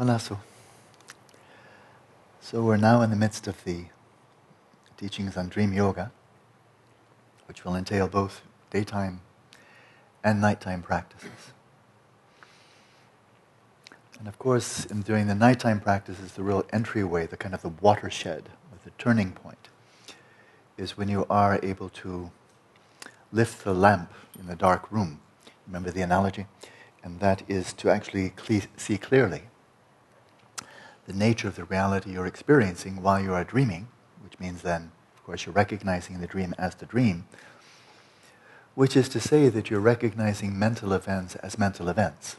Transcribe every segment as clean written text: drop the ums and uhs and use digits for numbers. Malasu. So we're now in the midst of the teachings on dream yoga, which will entail both daytime and nighttime practices. And of course, in doing the nighttime practices, the real entryway, the kind of the watershed, or the turning point, is when you are able to lift the lamp in the dark room. Remember the analogy? And that is to actually see clearly the nature of the reality you're experiencing while you are dreaming, which means then, of course, you're recognizing the dream as the dream, which is to say that you're recognizing mental events as mental events.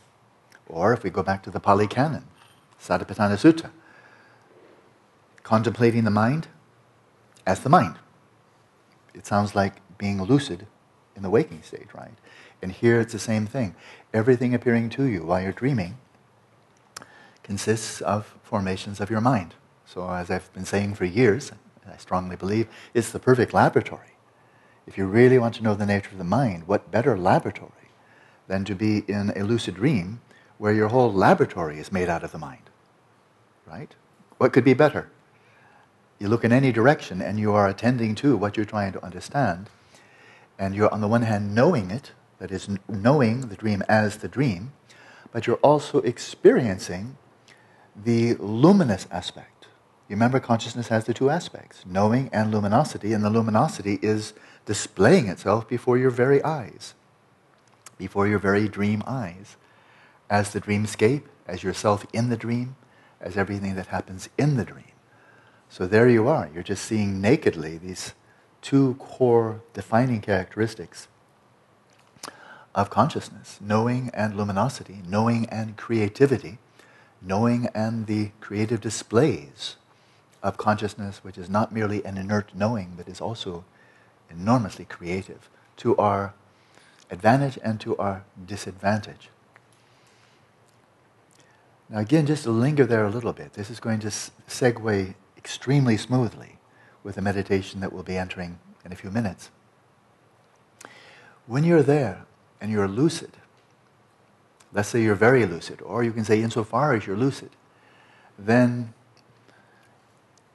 Or if we go back to the Pali Canon, Satipatthana Sutta, contemplating the mind as the mind. It sounds like being lucid in the waking state, right? And here it's the same thing. Everything appearing to you while you're dreaming consists of formations of your mind. So as I've been saying for years, and I strongly believe, it's the perfect laboratory. If you really want to know the nature of the mind, what better laboratory than to be in a lucid dream where your whole laboratory is made out of the mind, right? What could be better? You look in any direction and you are attending to what you're trying to understand, and you're on the one hand knowing it, that is, knowing the dream as the dream, but you're also experiencing the luminous aspect. You remember, consciousness has the two aspects, knowing and luminosity, and the luminosity is displaying itself before your very eyes, before your very dream eyes, as the dreamscape, as yourself in the dream, as everything that happens in the dream. So there you are. You're just seeing nakedly these two core defining characteristics of consciousness, knowing and luminosity, knowing and creativity, knowing and the creative displays of consciousness, which is not merely an inert knowing, but is also enormously creative, to our advantage and to our disadvantage. Now again, just to linger there a little bit, this is going to segue extremely smoothly with the meditation that we'll be entering in a few minutes. When you're there, and you're lucid, let's say you're very lucid, or you can say insofar as you're lucid, then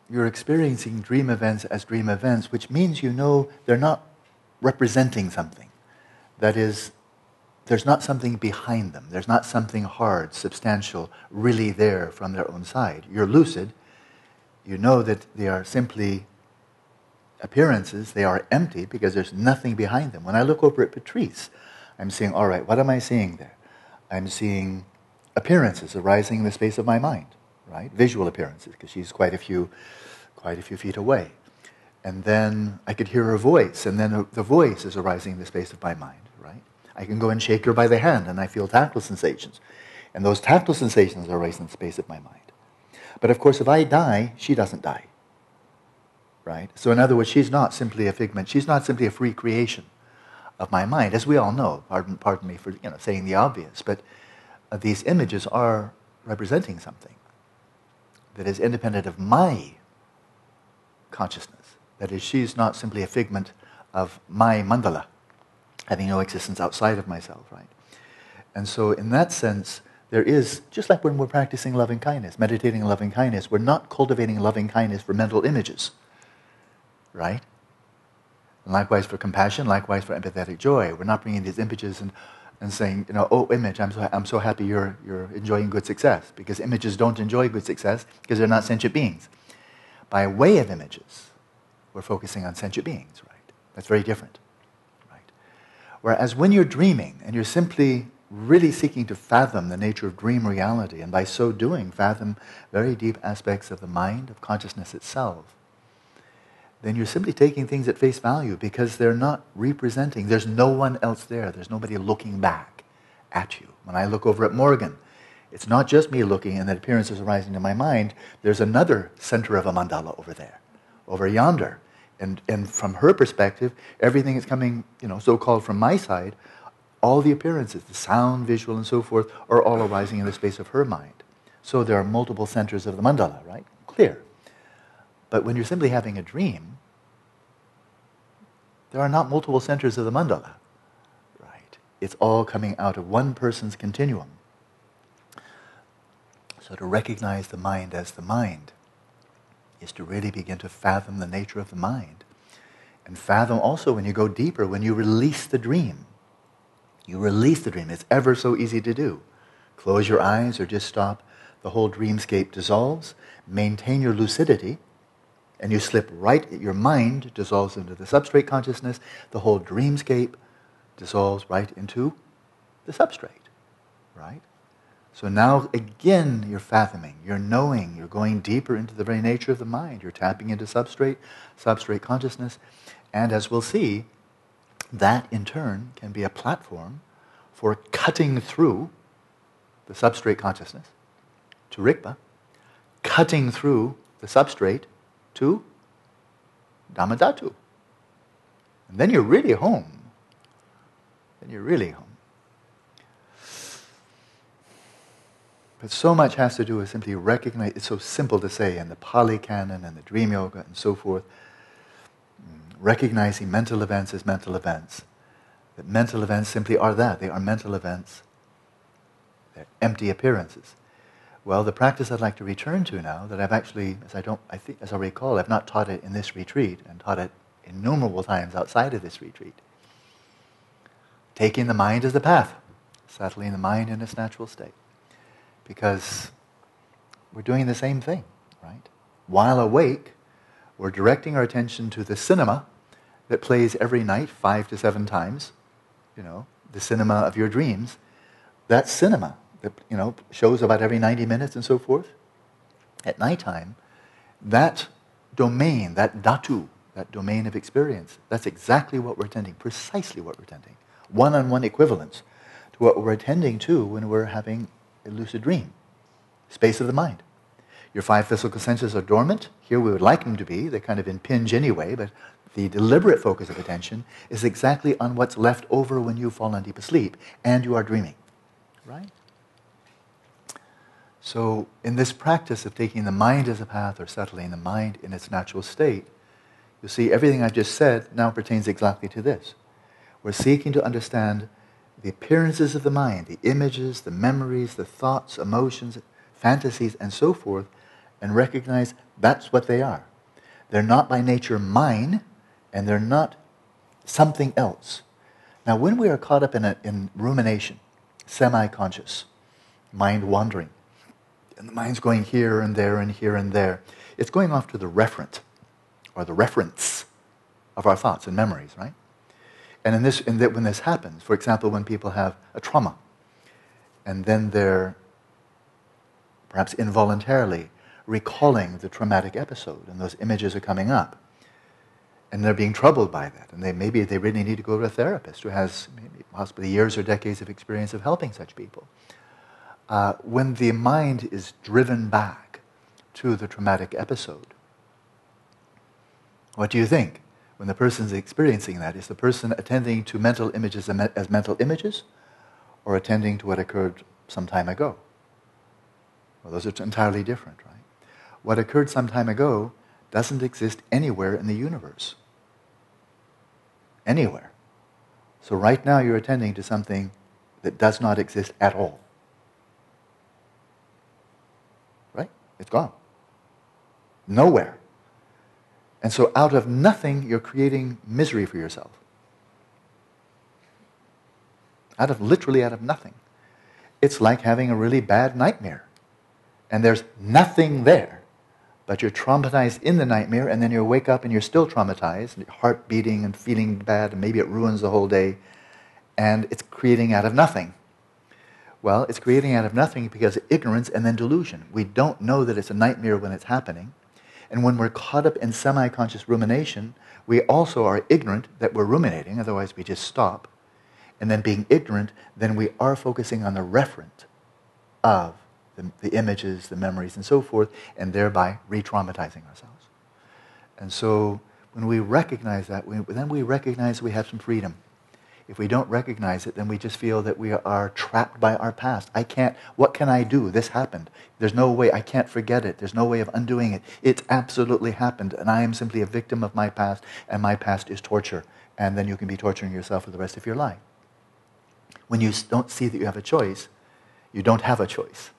you're experiencing dream events as dream events, which means you know they're not representing something. That is, there's not something behind them. There's not something hard, substantial, really there from their own side. You're lucid. You know that they are simply appearances. They are empty because there's nothing behind them. When I look over at Patrice, I'm seeing, all right, what am I seeing there? I'm seeing appearances arising in the space of my mind, right? Visual appearances, because she's quite a few feet away. And then I could hear her voice, and then the voice is arising in the space of my mind, right? I can go and shake her by the hand, and I feel tactile sensations. And those tactile sensations are arising in the space of my mind. But of course, if I die, she doesn't die, right? So in other words, she's not simply a figment. She's not simply a free creation of my mind, as we all know. Pardon me for saying the obvious, but these images are representing something that is independent of my consciousness. That is, she's not simply a figment of my mandala, having no existence outside of myself, right? And so in that sense, there is, just like when we're practicing loving-kindness, meditating loving-kindness, we're not cultivating loving-kindness for mental images, right? And likewise for compassion, likewise for empathetic joy. We're not bringing these images and saying, oh, image, I'm so happy you're enjoying good success, because images don't enjoy good success because they're not sentient beings. By way of images, we're focusing on sentient beings, right? That's very different, right? Whereas when you're dreaming and you're simply really seeking to fathom the nature of dream reality, and by so doing fathom very deep aspects of the mind, of consciousness itself, then you're simply taking things at face value because they're not representing. There's no one else there. There's nobody looking back at you. When I look over at Morgan, it's not just me looking and the appearances arising in my mind. There's another center of a mandala over there, over yonder. And from her perspective, everything is coming, so-called from my side. All the appearances, the sound, visual, and so forth, are all arising in the space of her mind. So there are multiple centers of the mandala, right? Clear. But when you're simply having a dream, there are not multiple centers of the mandala, right? It's all coming out of one person's continuum. So to recognize the mind as the mind is to really begin to fathom the nature of the mind. And fathom also, when you go deeper, when you release the dream. You release the dream. It's ever so easy to do. Close your eyes or just stop. The whole dreamscape dissolves. Maintain your lucidity. And you slip right, your mind dissolves into the substrate consciousness. The whole dreamscape dissolves right into the substrate, right? So now, again, you're fathoming, you're knowing, you're going deeper into the very nature of the mind. You're tapping into substrate, substrate consciousness. And as we'll see, that, in turn, can be a platform for cutting through the substrate consciousness to Rigpa, cutting through the substrate to Dhamma Dhatu. And then you're really home. Then you're really home. But so much has to do with simply recognize, it's so simple to say, and the Pali Canon and the Dream Yoga and so forth, recognizing mental events as mental events. That mental events simply are that, they are mental events. They're empty appearances. Well, the practice I'd like to return to now, that I've actually, as I recall, I've not taught it in this retreat and taught it innumerable times outside of this retreat. Taking the mind as the path, settling the mind in its natural state. Because we're doing the same thing, right? While awake, we're directing our attention to the cinema that plays every night 5 to 7 times, you know, the cinema of your dreams. That cinema that, you know, shows about every 90 minutes and so forth at nighttime, that domain, that datu, that domain of experience, that's exactly what we're attending, precisely what we're attending. One-on-one equivalence to what we're attending to when we're having a lucid dream, space of the mind. Your 5 physical senses are dormant. Here we would like them to be. They kind of impinge anyway, but the deliberate focus of attention is exactly on what's left over when you fall into deep sleep and you are dreaming, right? So in this practice of taking the mind as a path or settling the mind in its natural state, you'll see everything I've just said now pertains exactly to this. We're seeking to understand the appearances of the mind, the images, the memories, the thoughts, emotions, fantasies, and so forth, and recognize that's what they are. They're not by nature mine, and they're not something else. Now, when we are caught up in rumination, semi-conscious, mind wandering, and the mind's going here and there and here and there, it's going off to the referent, or the reference of our thoughts and memories, right? And when this happens, for example, when people have a trauma, and then they're perhaps involuntarily recalling the traumatic episode, and those images are coming up, and they're being troubled by that, and maybe they really need to go to a therapist who has maybe possibly years or decades of experience of helping such people. When the mind is driven back to the traumatic episode, what do you think? When the person's experiencing that, is the person attending to mental images as mental images, or attending to what occurred some time ago? Well, those are entirely different, right? What occurred some time ago doesn't exist anywhere in the universe. Anywhere. So right now you're attending to something that does not exist at all. Right? It's gone. Nowhere. And so out of nothing, you're creating misery for yourself. Literally out of nothing. It's like having a really bad nightmare. And there's nothing there. But you're traumatized in the nightmare, and then you wake up and you're still traumatized, and your heart beating and feeling bad, and maybe it ruins the whole day. And it's creating out of nothing. Well, it's creating out of nothing because of ignorance and then delusion. We don't know that it's a nightmare when it's happening. And when we're caught up in semi-conscious rumination, we also are ignorant that we're ruminating, otherwise we just stop. And then being ignorant, then we are focusing on the referent of the images, the memories, and so forth, and thereby re-traumatizing ourselves. And so when we recognize that, then we recognize we have some freedom. If we don't recognize it, then we just feel that we are trapped by our past. What can I do? This happened. There's no way, I can't forget it. There's no way of undoing it. It's absolutely happened, and I am simply a victim of my past, and my past is torture. And then you can be torturing yourself for the rest of your life. When you don't see that you have a choice, you don't have a choice.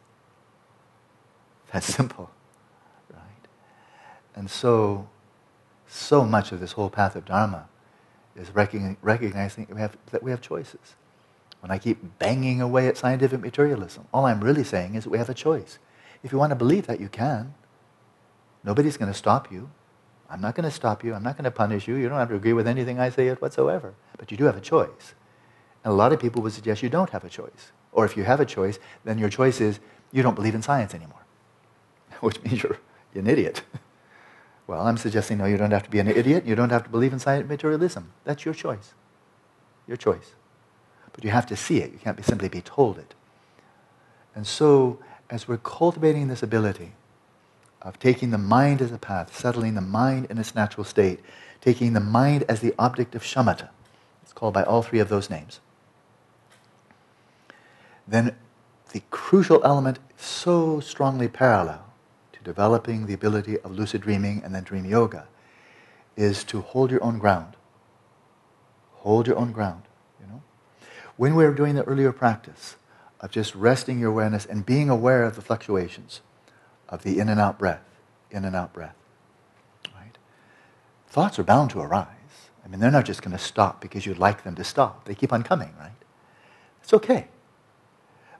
That's simple, right? And so much of this whole path of Dharma is recognizing that we have choices. When I keep banging away at scientific materialism, all I'm really saying is that we have a choice. If you want to believe that, you can. Nobody's going to stop you. I'm not going to stop you. I'm not going to punish you. You don't have to agree with anything I say whatsoever. But you do have a choice. And a lot of people would suggest you don't have a choice. Or if you have a choice, then your choice is you don't believe in science anymore, which means you're an idiot. Well, I'm suggesting, no, you don't have to be an idiot. You don't have to believe in science materialism. That's your choice. Your choice. But you have to see it. You can't simply be told it. And so, as we're cultivating this ability of taking the mind as a path, settling the mind in its natural state, taking the mind as the object of shamatha, it's called by all three of those names, then the crucial element is so strongly parallel to developing the ability of lucid dreaming and then dream yoga is to hold your own ground. Hold your own ground, you know. When we were doing the earlier practice of just resting your awareness and being aware of the fluctuations of the in and out breath, in and out breath, right? Thoughts are bound to arise. I mean, they're not just going to stop because you'd like them to stop. They keep on coming, right? It's okay.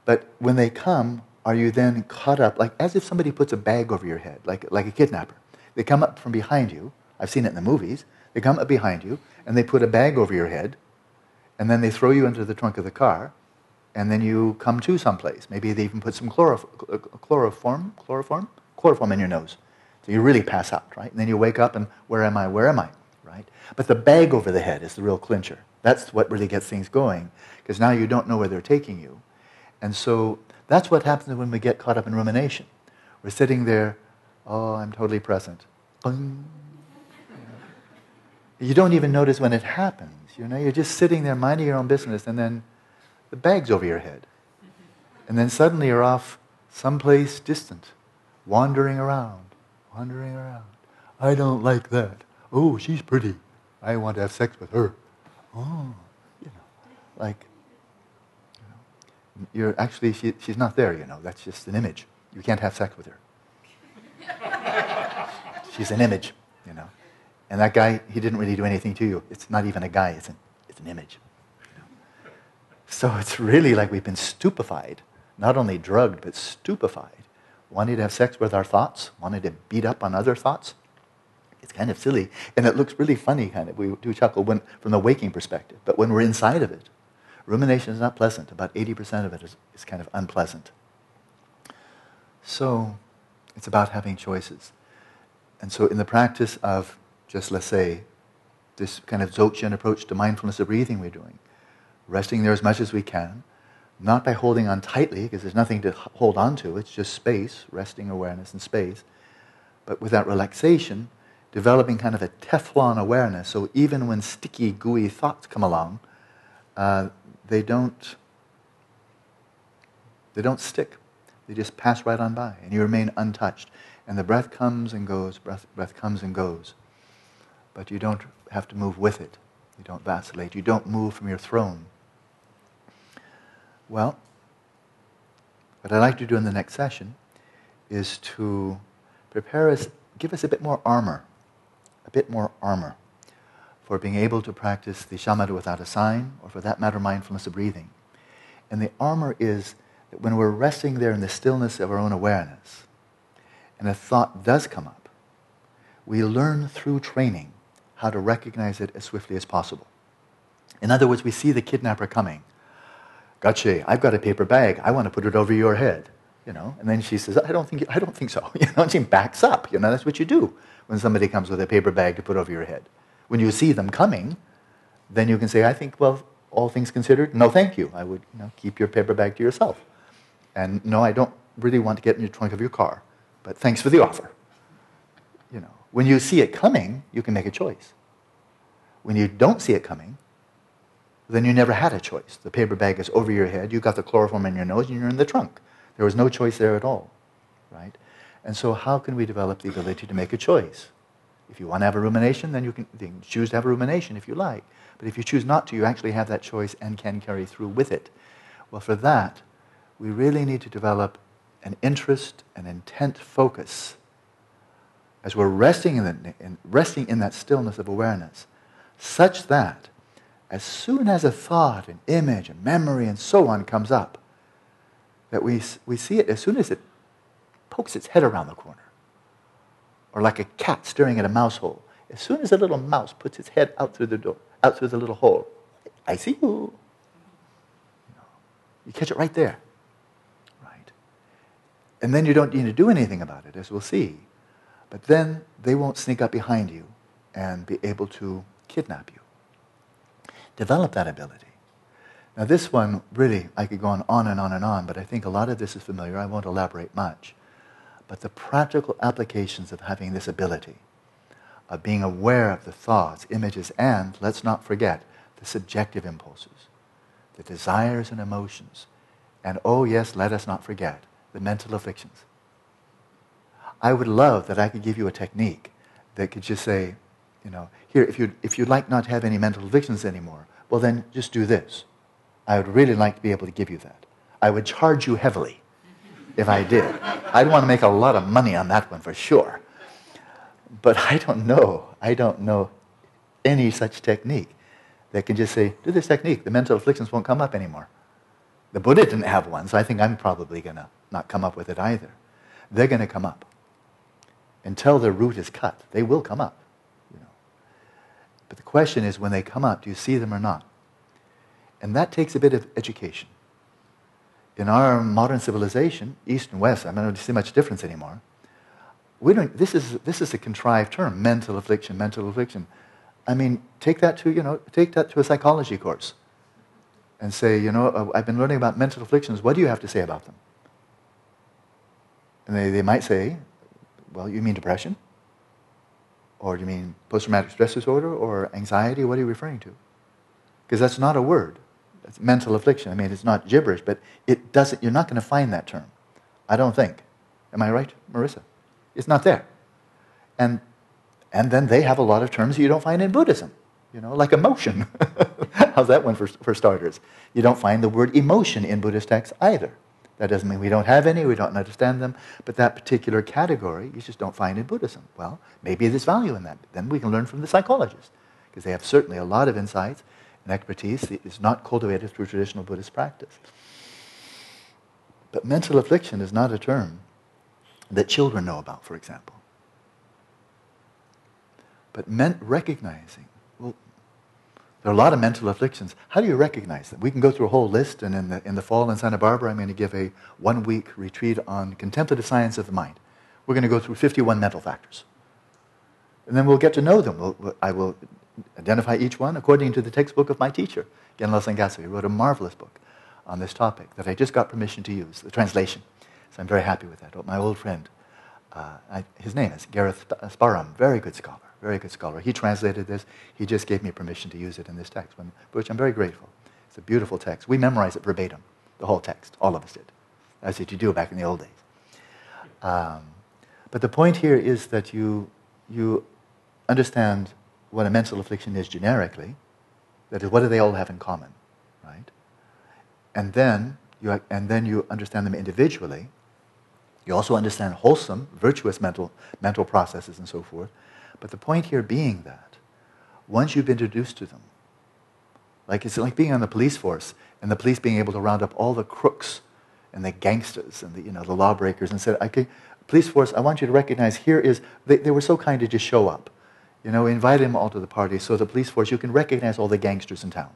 But when they come, are you then caught up, like as if somebody puts a bag over your head, like a kidnapper. They come up from behind you. I've seen it in the movies. They come up behind you, and they put a bag over your head, and then they throw you into the trunk of the car, and then you come to someplace. Maybe they even put some chloroform in your nose. So you really pass out, right? And then you wake up, and where am I, right? But the bag over the head is the real clincher. That's what really gets things going, because now you don't know where they're taking you. And so that's what happens when we get caught up in rumination. We're sitting there, oh, I'm totally present. You don't even notice when it happens. You know, you're just sitting there minding your own business, and then the bag's over your head. And then suddenly you're off someplace distant, wandering around, wandering around. I don't like that. Oh, she's pretty. I want to have sex with her. Oh, you know, like... You're actually, she's not there, you know. That's just an image. You can't have sex with her. She's an image, you know. And that guy, he didn't really do anything to you. It's not even a guy. It's an image. You know? So it's really like we've been stupefied, not only drugged, but stupefied. Wanting to have sex with our thoughts, wanting to beat up on other thoughts. It's kind of silly. And it looks really funny, kind of. We do chuckle from the waking perspective. But when we're inside of it, rumination is not pleasant. About 80% of it is kind of unpleasant. So it's about having choices. And so in the practice of just, let's say, this kind of Dzogchen approach to mindfulness of breathing we're doing, resting there as much as we can, not by holding on tightly, because there's nothing to hold on to. It's just space, resting awareness in space. But with that relaxation, developing kind of a Teflon awareness. So even when sticky, gooey thoughts come along, they don't stick. They just pass right on by, and you remain untouched. And the breath comes and goes, breath comes and goes. But you don't have to move with it. You don't vacillate. You don't move from your throne. Well, what I'd like to do in the next session is to prepare us, give us a bit more armor. For being able to practice the shamatha without a sign, or for that matter, mindfulness of breathing. And the armor is that when we're resting there in the stillness of our own awareness, and a thought does come up, we learn through training how to recognize it as swiftly as possible. In other words, we see the kidnapper coming. Gotcha, I've got a paper bag. I want to put it over your head. You know, and then she says, I don't think so. You know, and she backs up. You know, that's what you do when somebody comes with a paper bag to put over your head. When you see them coming, then you can say, I think, well, all things considered, no thank you. I would, you know, keep your paper bag to yourself. And no, I don't really want to get in your trunk of your car, but thanks for the offer. You know, when you see it coming, you can make a choice. When you don't see it coming, then you never had a choice. The paper bag is over your head, you got the chloroform in your nose, and you're in the trunk. There was no choice there at all, right? And so how can we develop the ability to make a choice? If you want to have a rumination, then you can choose to have a rumination if you like. But if you choose not to, you actually have that choice and can carry through with it. Well, for that, we really need to develop an interest, an intent focus, as we're resting in, resting in that stillness of awareness, such that as soon as a thought, an image, a memory, and so on comes up, that we see it as soon as it pokes its head around the corner, or like a cat staring at a mouse hole. As soon as a little mouse puts its head out through the door, out through the little hole, I see you. You catch it right there, right? And then you don't need to do anything about it, as we'll see. But then they won't sneak up behind you and be able to kidnap you. Develop that ability. Now this one, really, I could go on and on and on, but I think a lot of this is familiar. I won't elaborate much. But the practical applications of having this ability, of being aware of the thoughts, images, and, let's not forget, the subjective impulses, the desires and emotions, and, oh yes, let us not forget, the mental afflictions. I would love that I could give you a technique that could just say, you know, here, if you'd like not to have any mental afflictions anymore, well then just do this. I would really like to be able to give you that. I would charge you heavily if I did. I'd want to make a lot of money on that one for sure. But I don't know any such technique that can just say, do this technique, the mental afflictions won't come up anymore. The Buddha didn't have one, so I think I'm probably going to not come up with it either. They're going to come up. Until their root is cut, they will come up. You know. But the question is, when they come up, do you see them or not? And that takes a bit of education. In our modern civilization, East and West, I don't see much difference anymore. We don't. This is a contrived term: mental affliction, mental affliction. I mean, take that to a psychology course, and say, you know, I've been learning about mental afflictions. What do you have to say about them? And they might say, well, you mean depression, or do you mean post-traumatic stress disorder, or anxiety? What are you referring to? Because that's not a word. That's mental affliction. I mean, it's not gibberish, but it doesn't. You're not going to find that term, I don't think. Am I right, Marissa? It's not there. And then they have a lot of terms you don't find in Buddhism, you know, like emotion. How's that one for starters? You don't find the word emotion in Buddhist texts either. That doesn't mean we don't have any, we don't understand them, but that particular category you just don't find in Buddhism. Well, maybe there's value in that. Then we can learn from the psychologists, because they have certainly a lot of insights and expertise that is not cultivated through traditional Buddhist practice. But mental affliction is not a term that children know about, for example. But recognizing, well, there are a lot of mental afflictions. How do you recognize them? We can go through a whole list, and in the fall in Santa Barbara, I'm going to give a one-week retreat on contemplative science of the mind. We're going to go through 51 mental factors. And then we'll get to know them. I will identify each one according to the textbook of my teacher, Gen Losang Gyatso. He wrote a marvelous book on this topic that I just got permission to use, the translation. So I'm very happy with that. My old friend, his name is Gareth Sparham, very good scholar, very good scholar. He translated this. He just gave me permission to use it in this text, which I'm very grateful. It's a beautiful text. We memorize it verbatim, the whole text. All of us did. That's what you do back in the old days. But the point here is that you understand what a mental affliction is generically. That is, what do they all have in common, right? And then you understand them individually. You also understand wholesome, virtuous mental processes and so forth. But the point here being that once you've been introduced to them, like it's like being on the police force and the police being able to round up all the crooks and the gangsters and the lawbreakers and said, okay, police force, I want you to recognize here is, they were so kind to just show up. You know, invite them all to the party. So the police force, you can recognize all the gangsters in town.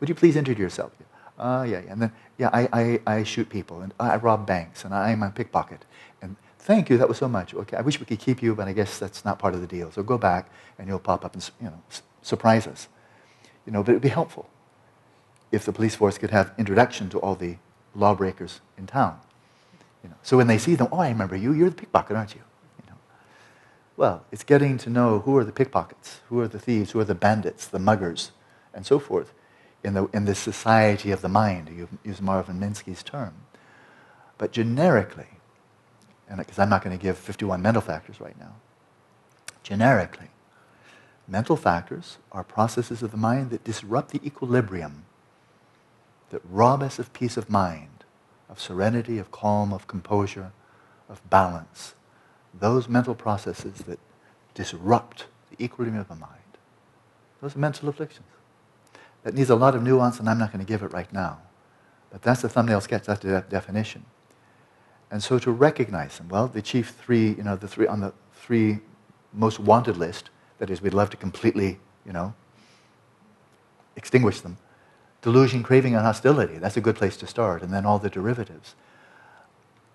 Would you please introduce yourself? Yeah. And then, yeah, I shoot people, and I rob banks, and I'm a pickpocket. And thank you, that was so much. Okay, I wish we could keep you, but I guess that's not part of the deal. So go back, and you'll pop up and surprise us. You know, but it would be helpful if the police force could have introduction to all the lawbreakers in town. You know, so when they see them, oh, I remember you. You're the pickpocket, aren't you? You know, well, it's getting to know who are the pickpockets, who are the thieves, who are the bandits, the muggers, and so forth. In this society of the mind, you use Marvin Minsky's term. But generically, and because I'm not going to give 51 mental factors right now, generically, mental factors are processes of the mind that disrupt the equilibrium, that rob us of peace of mind, of serenity, of calm, of composure, of balance. Those mental processes that disrupt the equilibrium of the mind, those are mental afflictions. That needs a lot of nuance, and I'm not going to give it right now. But that's the thumbnail sketch, that's the definition. And so to recognize them, well, the chief three, you know, the three on the three most wanted list, that is, we'd love to completely, you know, extinguish them. Delusion, craving, and hostility, that's a good place to start, and then all the derivatives.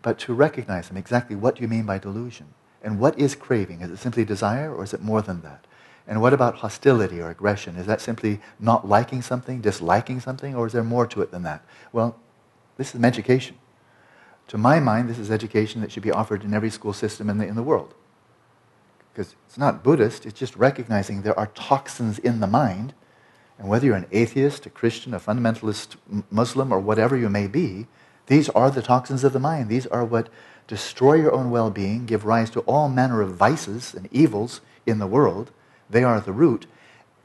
But to recognize them, exactly what do you mean by delusion? And what is craving? Is it simply desire, or is it more than that? And what about hostility or aggression? Is that simply not liking something, disliking something, or is there more to it than that? Well, this is education. To my mind, this is education that should be offered in every school system in the world. Because it's not Buddhist, it's just recognizing there are toxins in the mind, and whether you're an atheist, a Christian, a fundamentalist, Muslim, or whatever you may be, these are the toxins of the mind. These are what destroy your own well-being, give rise to all manner of vices and evils in the world. They are the root,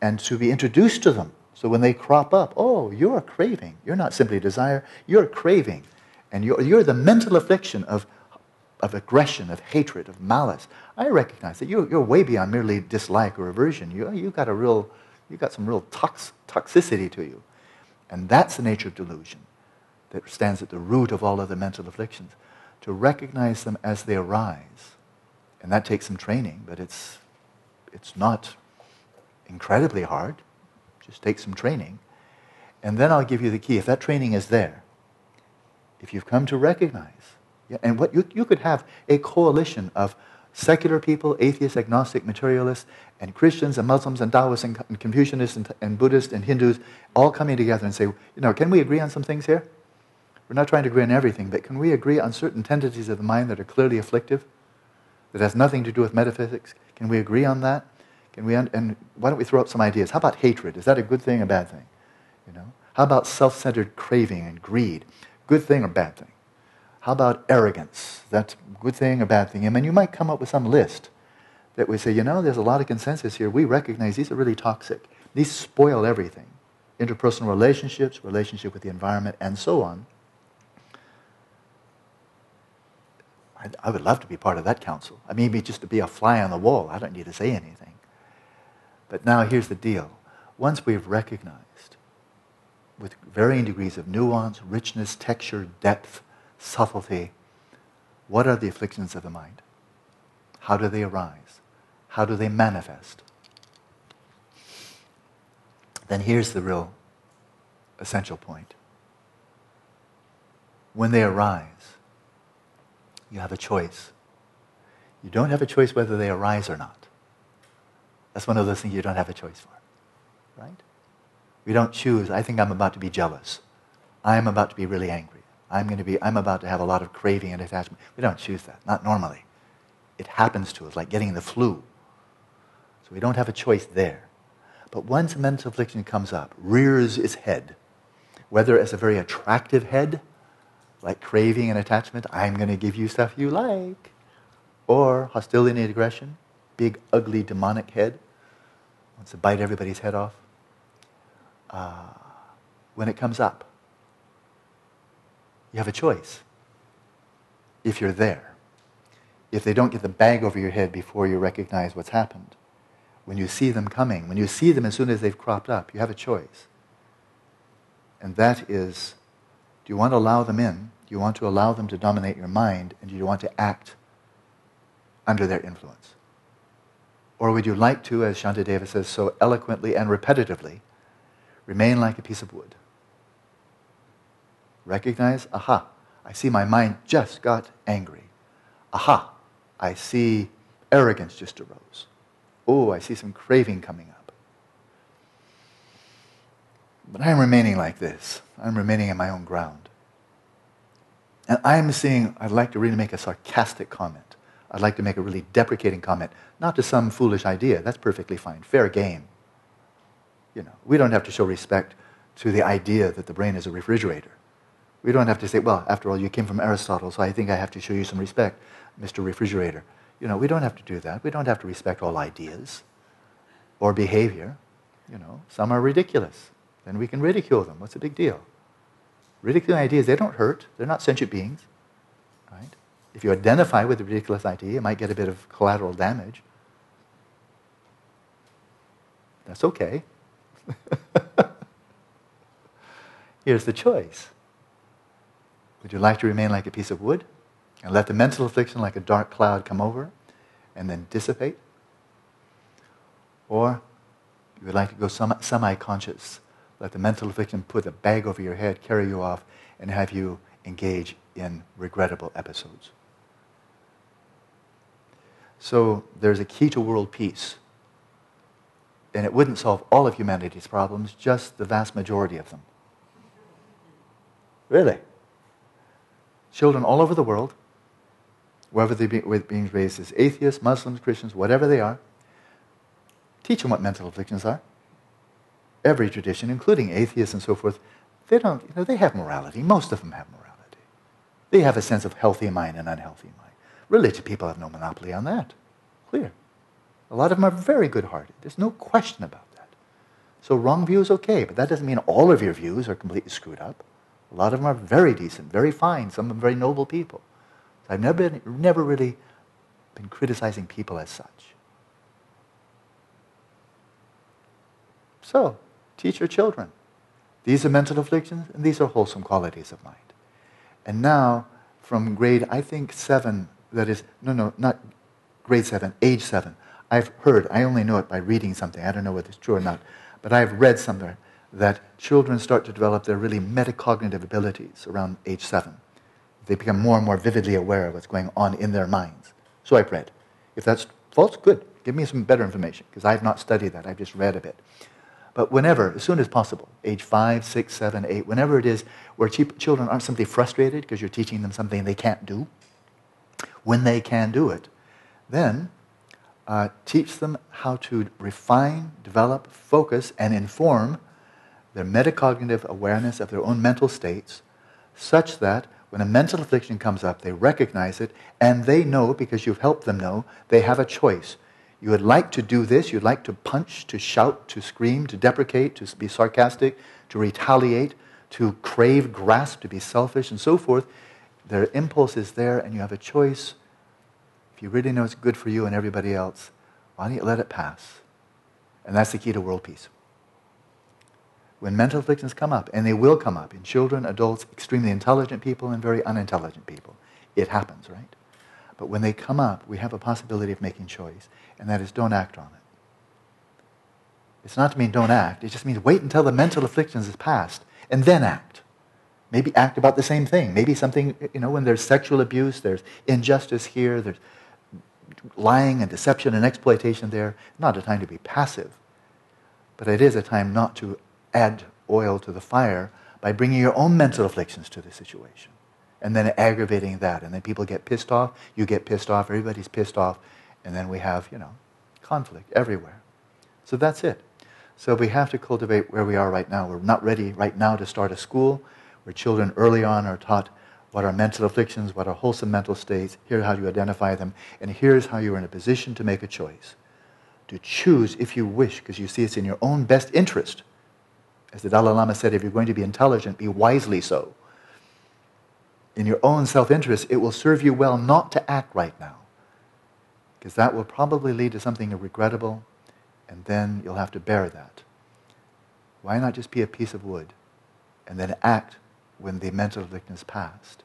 and to be introduced to them. So when they crop up, oh, you're craving. You're not simply desire, you're craving. And you're the mental affliction of aggression, of hatred, of malice. I recognize that you're way beyond merely dislike or aversion. You've got some real toxicity to you. And that's the nature of delusion that stands at the root of all other mental afflictions. To recognize them as they arise. And that takes some training, but it's not incredibly hard. Just take some training. And then I'll give you the key. If that training is there, if you've come to recognize, and what you could have a coalition of secular people, atheists, agnostic, materialists, and Christians, and Muslims, and Taoists, and Confucianists, and Buddhists, and Hindus, all coming together and say, you know, can we agree on some things here? We're not trying to agree on everything, but can we agree on certain tendencies of the mind that are clearly afflictive, that has nothing to do with metaphysics? Can we agree on that? And why don't we throw up some ideas? How about hatred? Is that a good thing or bad thing? You know? How about self-centered craving and greed? Good thing or bad thing? How about arrogance? That's a good thing or bad thing? And then you might come up with some list that would say, you know, there's a lot of consensus here. We recognize these are really toxic. These spoil everything. Interpersonal relationships, relationship with the environment, and so on. I would love to be part of that council. I mean, maybe just to be a fly on the wall. I don't need to say anything. But now here's the deal. Once we've recognized, with varying degrees of nuance, richness, texture, depth, subtlety, what are the afflictions of the mind? How do they arise? How do they manifest? Then here's the real essential point. When they arise, you have a choice. You don't have a choice whether they arise or not. That's one of those things you don't have a choice for, right? We don't choose, I think I'm about to be jealous. I'm about to be really angry. I'm about to have a lot of craving and attachment. We don't choose that, not normally. It happens to us, like getting the flu. So we don't have a choice there. But once a mental affliction comes up, rears its head, whether as a very attractive head, like craving and attachment, I'm going to give you stuff you like. Or hostility and aggression, big, ugly, demonic head, wants to bite everybody's head off. When it comes up, you have a choice. If you're there, if they don't get the bag over your head before you recognize what's happened, when you see them coming, when you see them as soon as they've cropped up, you have a choice. And that is, do you want to allow them in? Do you want to allow them to dominate your mind? And do you want to act under their influence? Or would you like to, as Shantideva says so eloquently and repetitively, remain like a piece of wood? Recognize, aha, I see my mind just got angry. Aha, I see arrogance just arose. Oh, I see some craving coming up. But I'm remaining like this. I'm remaining in my own ground. And I'm seeing, I'd like to really make a sarcastic comment. I'd like to make a really deprecating comment, not to some foolish idea. That's perfectly fine. Fair game. You know, we don't have to show respect to the idea that the brain is a refrigerator. We don't have to say, well, after all, you came from Aristotle, so I think I have to show you some respect, Mr. Refrigerator. You know, we don't have to do that. We don't have to respect all ideas or behavior. You know, some are ridiculous. Then we can ridicule them. What's the big deal? Ridiculing ideas, they don't hurt. They're not sentient beings. Right? If you identify with a ridiculous idea, you might get a bit of collateral damage. That's okay. Here's the choice. Would you like to remain like a piece of wood and let the mental affliction like a dark cloud come over and then dissipate? Or you would like to go semi-conscious, let the mental affliction put a bag over your head, carry you off, and have you engage in regrettable episodes. So there's a key to world peace. And it wouldn't solve all of humanity's problems, just the vast majority of them. Really. Children all over the world, wherever they're being raised as atheists, Muslims, Christians, whatever they are, teach them what mental afflictions are. Every tradition, including atheists and so forth, they don't, you know, they have morality. Most of them have morality. They have a sense of healthy mind and unhealthy mind. Religious people have no monopoly on that. Clear. A lot of them are very good-hearted. There's no question about that. So wrong view is okay, but that doesn't mean all of your views are completely screwed up. A lot of them are very decent, very fine, some of them very noble people. So I've never really been criticizing people as such. So, teach your children. These are mental afflictions, and these are wholesome qualities of mind. And now, from grade, I think, 7, that is, no, not grade 7, age 7. I've heard, I only know it by reading something, I don't know whether it's true or not, but I've read somewhere that children start to develop their really metacognitive abilities around age 7. They become more and more vividly aware of what's going on in their minds. So I've read. If that's false, good. Give me some better information, because I've not studied that, I've just read a bit. But whenever, as soon as possible, age 5, 6, 7, 8, whenever it is where children aren't simply frustrated because you're teaching them something they can't do, when they can do it, then teach them how to refine, develop, focus, and inform their metacognitive awareness of their own mental states, such that when a mental affliction comes up, they recognize it, and they know, because you've helped them know, they have a choice. You would like to do this, you'd like to punch, to shout, to scream, to deprecate, to be sarcastic, to retaliate, to crave, grasp, to be selfish, and so forth. Their impulse is there, and you have a choice. If you really know it's good for you and everybody else, why don't you let it pass? And that's the key to world peace. When mental afflictions come up, and they will come up in children, adults, extremely intelligent people, and very unintelligent people. It happens, right? But when they come up, we have a possibility of making choice, and that is don't act on it. It's not to mean don't act, it just means wait until the mental afflictions is past, and then act. Maybe act about the same thing. Maybe something, you know, when there's sexual abuse, there's injustice here, there's lying and deception and exploitation there. Not a time to be passive, but it is a time not to add oil to the fire by bringing your own mental afflictions to the situation and then aggravating that. And then people get pissed off, you get pissed off, everybody's pissed off, and then we have, you know, conflict everywhere. So that's it. So we have to cultivate where we are right now. We're not ready right now to start a school where children early on are taught what are mental afflictions, what are wholesome mental states, here's how you identify them, and here's how you're in a position to make a choice. To choose if you wish, because you see it's in your own best interest. As the Dalai Lama said, if you're going to be intelligent, be wisely so. In your own self-interest, it will serve you well not to act right now, because that will probably lead to something regrettable, and then you'll have to bear that. Why not just be a piece of wood, and then act when the mental affliction is past?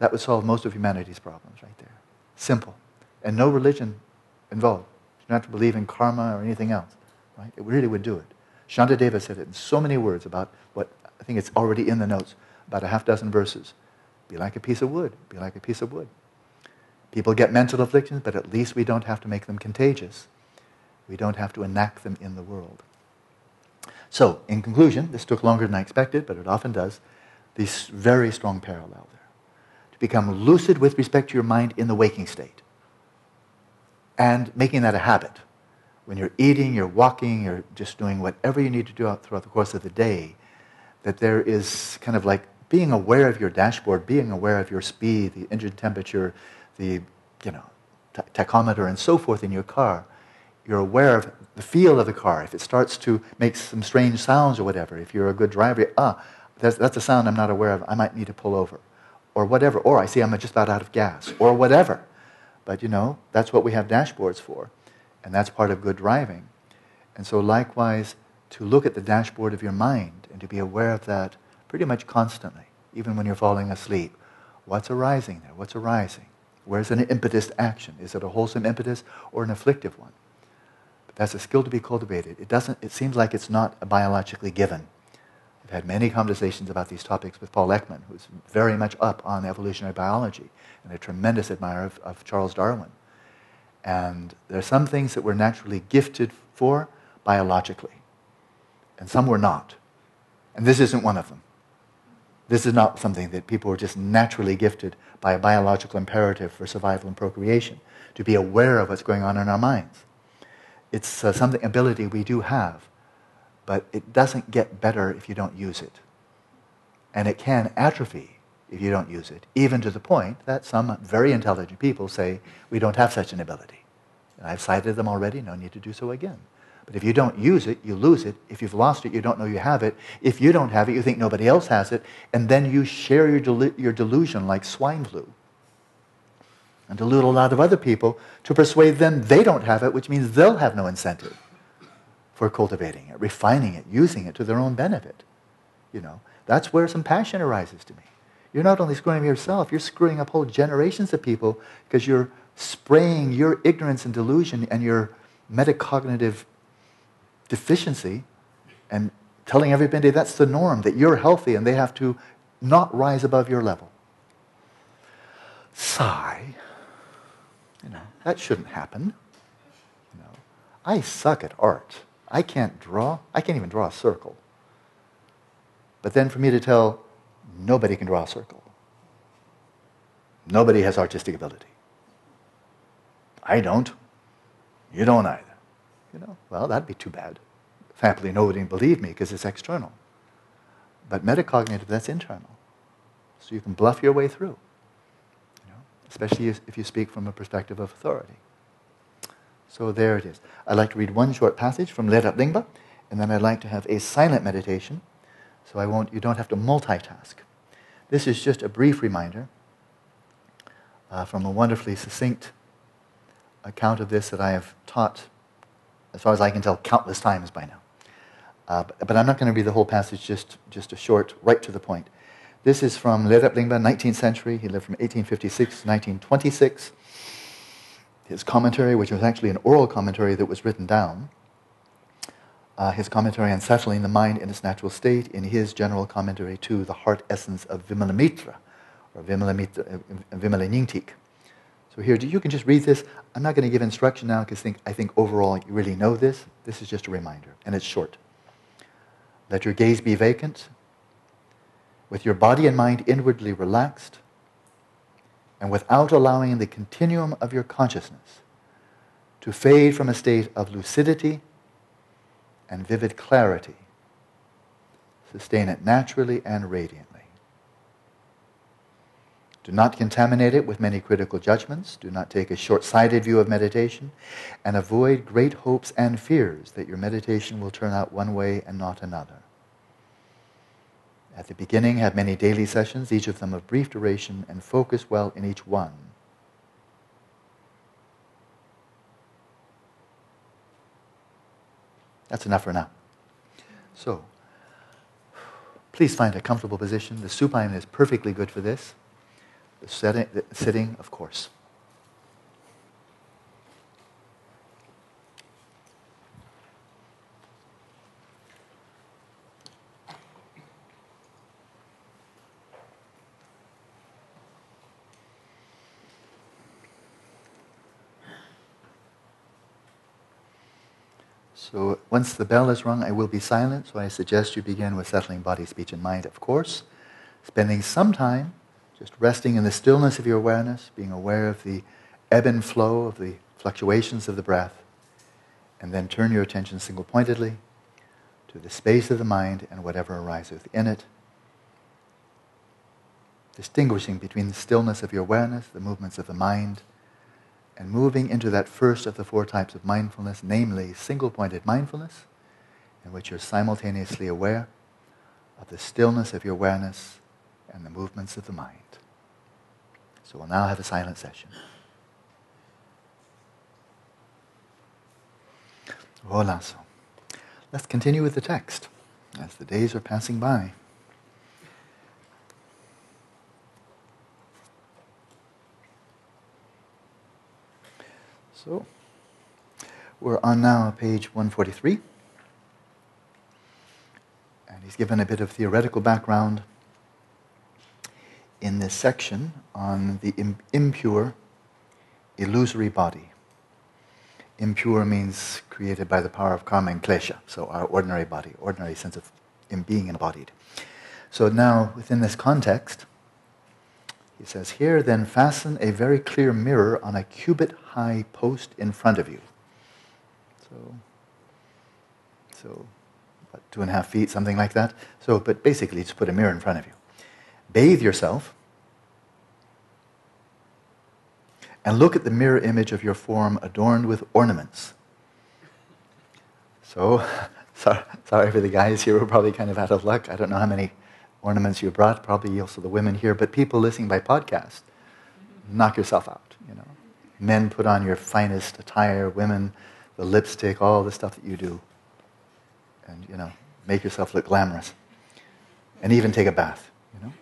That would solve most of humanity's problems right there. Simple. And no religion involved. You don't have to believe in karma or anything else. Right? It really would do it. Shantideva said it in so many words about what, I think it's already in the notes, about a half-dozen verses. Be like a piece of wood, be like a piece of wood. People get mental afflictions, but at least we don't have to make them contagious. We don't have to enact them in the world. So, in conclusion, this took longer than I expected, but it often does, this very strong parallel there. To become lucid with respect to your mind in the waking state and making that a habit. When you're eating, you're walking, you're just doing whatever you need to do throughout the course of the day, that there is kind of like being aware of your dashboard, being aware of your speed, the engine temperature, the, you know, tachometer and so forth in your car. You're aware of the feel of the car. If it starts to make some strange sounds or whatever, if you're a good driver, that's a sound I'm not aware of, I might need to pull over, or whatever, or I see I'm just about out of gas, or whatever. But you know, that's what we have dashboards for, and that's part of good driving. And so likewise, to look at the dashboard of your mind and to be aware of that pretty much constantly, even when you're falling asleep. What's arising there? What's arising? Where's an impetus action? Is it a wholesome impetus or an afflictive one? But that's a skill to be cultivated. It seems like it's not biologically given. I've had many conversations about these topics with Paul Ekman, who's very much up on evolutionary biology and a tremendous admirer of Charles Darwin. And there are some things that we're naturally gifted for biologically, and some we're not. And this isn't one of them. This is not something that people are just naturally gifted by a biological imperative for survival and procreation, to be aware of what's going on in our minds. It's something, ability we do have, but it doesn't get better if you don't use it. And it can atrophy if you don't use it, even to the point that some very intelligent people say, we don't have such an ability. And I've cited them already, no need to do so again. But if you don't use it, you lose it. If you've lost it, you don't know you have it. If you don't have it, you think nobody else has it. And then you share your delusion like swine flu and delude a lot of other people to persuade them they don't have it, which means they'll have no incentive for cultivating it, refining it, using it to their own benefit. You know, that's where some passion arises to me. You're not only screwing up yourself, you're screwing up whole generations of people because you're spraying your ignorance and delusion and your metacognitive deficiency and telling everybody that's the norm, that you're healthy and they have to not rise above your level. Sigh. You know, that shouldn't happen. You know, I suck at art. I can't draw. I can't even draw a circle. But then for me to tell nobody can draw a circle. Nobody has artistic ability. I don't. You don't either. You know, well, that'd be too bad. Happily, nobody would believe me because it's external. But metacognitive, that's internal. So you can bluff your way through, you know, especially if you speak from a perspective of authority. So there it is. I'd like to read one short passage from Lerat Lingba, and then I'd like to have a silent meditation, so you don't have to multitask. This is just a brief reminder from a wonderfully succinct account of this that I have taught, as far as I can tell, countless times by now. But I'm not going to read the whole passage, just a short, right to the point. This is from Lerat Lingba, 19th century. He lived from 1856 to 1926. His commentary, which was actually an oral commentary that was written down, his commentary on settling the mind in its natural state, in his general commentary to the heart essence of Vimalamitra, or Vimalanyingtik. So here, you can just read this. I'm not going to give instruction now because I think overall you really know this. This is just a reminder, and it's short. Let your gaze be vacant, with your body and mind inwardly relaxed, and without allowing the continuum of your consciousness to fade from a state of lucidity and vivid clarity. Sustain it naturally and radiantly. Do not contaminate it with many critical judgments. Do not take a short-sighted view of meditation. And avoid great hopes and fears that your meditation will turn out one way and not another. At the beginning, have many daily sessions, each of them of brief duration, and focus well in each one. That's enough for now. So, please find a comfortable position. The supine is perfectly good for this. Sitting, of course. So once the bell is rung, I will be silent, so I suggest you begin with settling body, speech, and mind, of course, spending some time just resting in the stillness of your awareness, being aware of the ebb and flow of the fluctuations of the breath, and then turn your attention single-pointedly to the space of the mind and whatever arises in it, distinguishing between the stillness of your awareness, the movements of the mind, and moving into that first of the four types of mindfulness, namely single-pointed mindfulness, in which you're simultaneously aware of the stillness of your awareness and the movements of the mind. So we'll now have a silent session. Voilà. Let's continue with the text as the days are passing by. So, we're on now page 143. And he's given a bit of theoretical background in this section on the impure, illusory body. Impure means created by the power of karma and klesha, so our ordinary body, ordinary sense of being embodied. So now, within this context, he says, here then fasten a very clear mirror on a cubit-high post in front of you. So about 2.5 feet, something like that. So, but basically, just put a mirror in front of you. Bathe yourself and look at the mirror image of your form adorned with ornaments. So, sorry for the guys here, we're probably kind of out of luck. I don't know how many ornaments you brought, probably also the women here, but people listening by podcast, knock yourself out, you know. Men, put on your finest attire, women, the lipstick, all the stuff that you do. And, you know, make yourself look glamorous. And even take a bath, you know.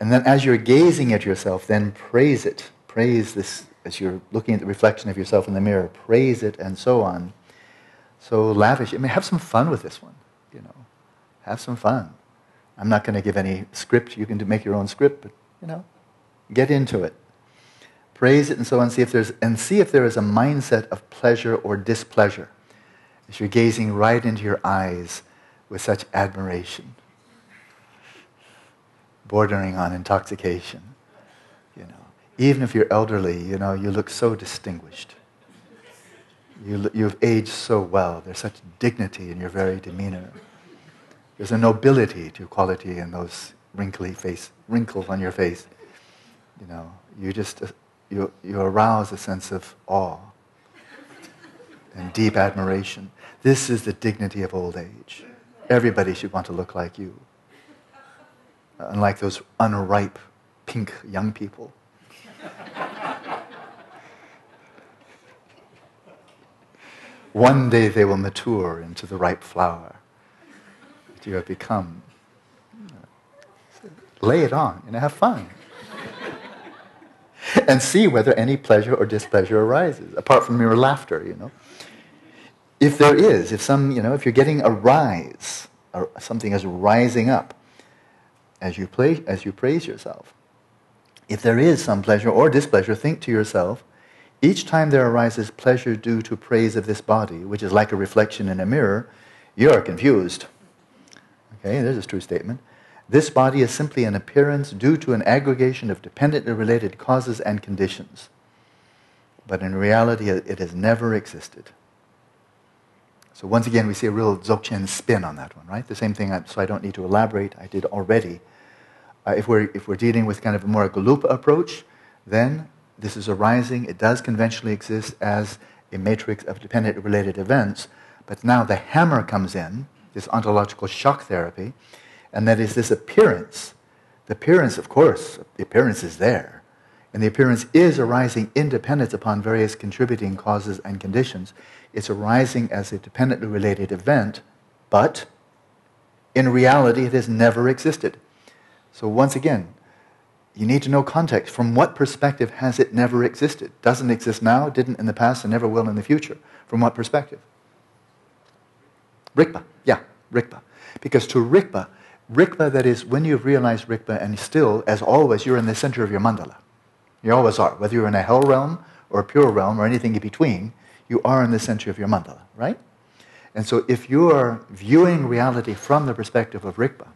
And then as you're gazing at yourself, then praise it. Praise this, as you're looking at the reflection of yourself in the mirror, praise it and so on. So lavish. I mean, have some fun with this one, you know. Have some fun. I'm not going to give any script. You can make your own script, but, you know, get into it. Praise it and so on, see if there is a mindset of pleasure or displeasure as you're gazing right into your eyes with such admiration, bordering on intoxication, you know. Even if you're elderly, you know, you look so distinguished. You've aged so well. There's such dignity in your very demeanor. There's a nobility to quality in those wrinkles on your face. You know, you arouse a sense of awe and deep admiration. This is the dignity of old age. Everybody should want to look like you. Unlike those unripe, pink young people. One day they will mature into the ripe flower that you have become. So lay it on and have fun. And see whether any pleasure or displeasure arises, apart from your laughter, you know. If there is, if you're getting a rise, or something is rising up as you praise yourself. If there is some pleasure or displeasure, think to yourself, each time there arises pleasure due to praise of this body, which is like a reflection in a mirror, you're confused. Okay, there's a true statement. This body is simply an appearance due to an aggregation of dependently related causes and conditions. But in reality, it has never existed. So once again, we see a real Dzogchen spin on that one, right? The same thing, so I don't need to elaborate, I did already. If we're dealing with kind of a more Galupa approach, then this is arising, it does conventionally exist as a matrix of dependently related events, but now the hammer comes in, this ontological shock therapy, and that is this appearance. The appearance, of course, the appearance is there. And the appearance is arising in dependence upon various contributing causes and conditions. It's arising as a dependently related event, but in reality it has never existed. So once again, you need to know context. From what perspective has it never existed? Doesn't exist now, didn't in the past, and never will in the future. From what perspective? Rigpa. Yeah, Rigpa. Because to Rigpa, that is, when you've realized Rigpa and still, as always, you're in the center of your mandala. You always are. Whether you're in a hell realm or a pure realm or anything in between, you are in the center of your mandala, right? And so if you are viewing reality from the perspective of Rigpa,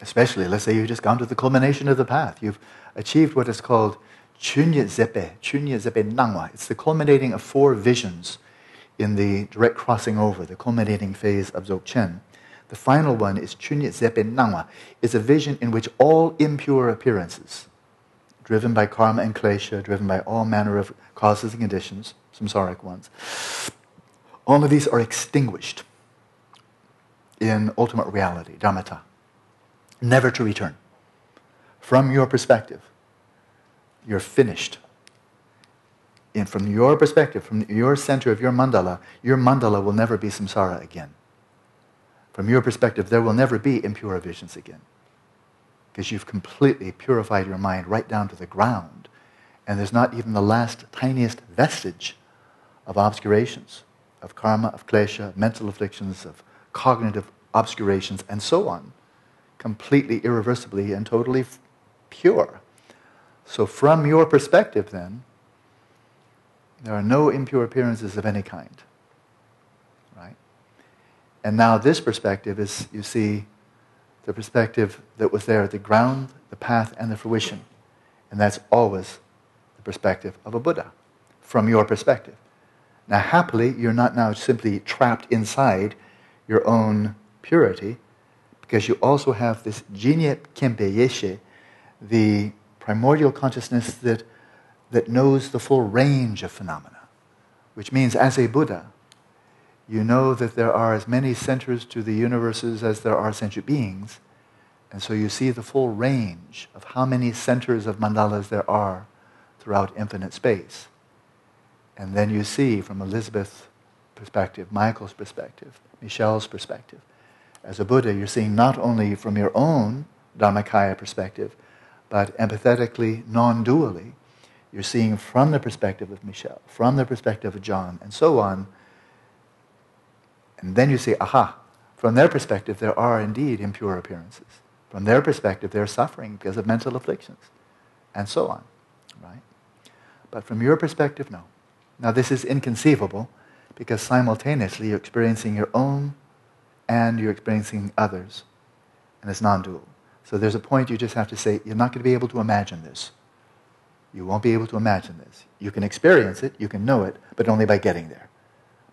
especially, let's say you've just gone to the culmination of the path, you've achieved what is called Chunya Zepin Nangwa. It's the culminating of 4 visions in the direct crossing over, the culminating phase of Dzogchen. The final one is Chunya Zepin Nangwa. It's a vision in which all impure appearances, driven by karma and klesha, driven by all manner of causes and conditions, samsaric ones, All of these are extinguished in ultimate reality, dhammata, never to return. From your perspective, you're finished. And from your perspective, from your center of your mandala will never be samsara again. From your perspective, there will never be impure visions again. Because you've completely purified your mind right down to the ground. And there's not even the last, tiniest vestige of obscurations, of karma, of klesha, of mental afflictions, of cognitive obscurations, and so on. Completely, irreversibly, and totally pure. So from your perspective, then, there are no impure appearances of any kind. Right? And now this perspective is, you see, the perspective that was there, the ground, the path, and the fruition. And that's always the perspective of a Buddha, from your perspective. Now, happily, you're not now simply trapped inside your own purity, because you also have this jñāna kempe yeshe, the primordial consciousness that knows the full range of phenomena, which means as a Buddha, you know that there are as many centers to the universes as there are sentient beings, and so you see the full range of how many centers of mandalas there are throughout infinite space. And then you see from Elizabeth's perspective, Michael's perspective, Michelle's perspective. As a Buddha, you're seeing not only from your own Dharmakaya perspective, but empathetically, non-dually, you're seeing from the perspective of Michelle, from the perspective of John, and so on. And then you see, aha, from their perspective, there are indeed impure appearances. From their perspective, they're suffering because of mental afflictions, and so on, right? But from your perspective, no. Now, this is inconceivable because simultaneously you're experiencing your own and you're experiencing others, and it's non-dual. So there's a point you just have to say, you're not going to be able to imagine this. You won't be able to imagine this. You can experience it, you can know it, but only by getting there.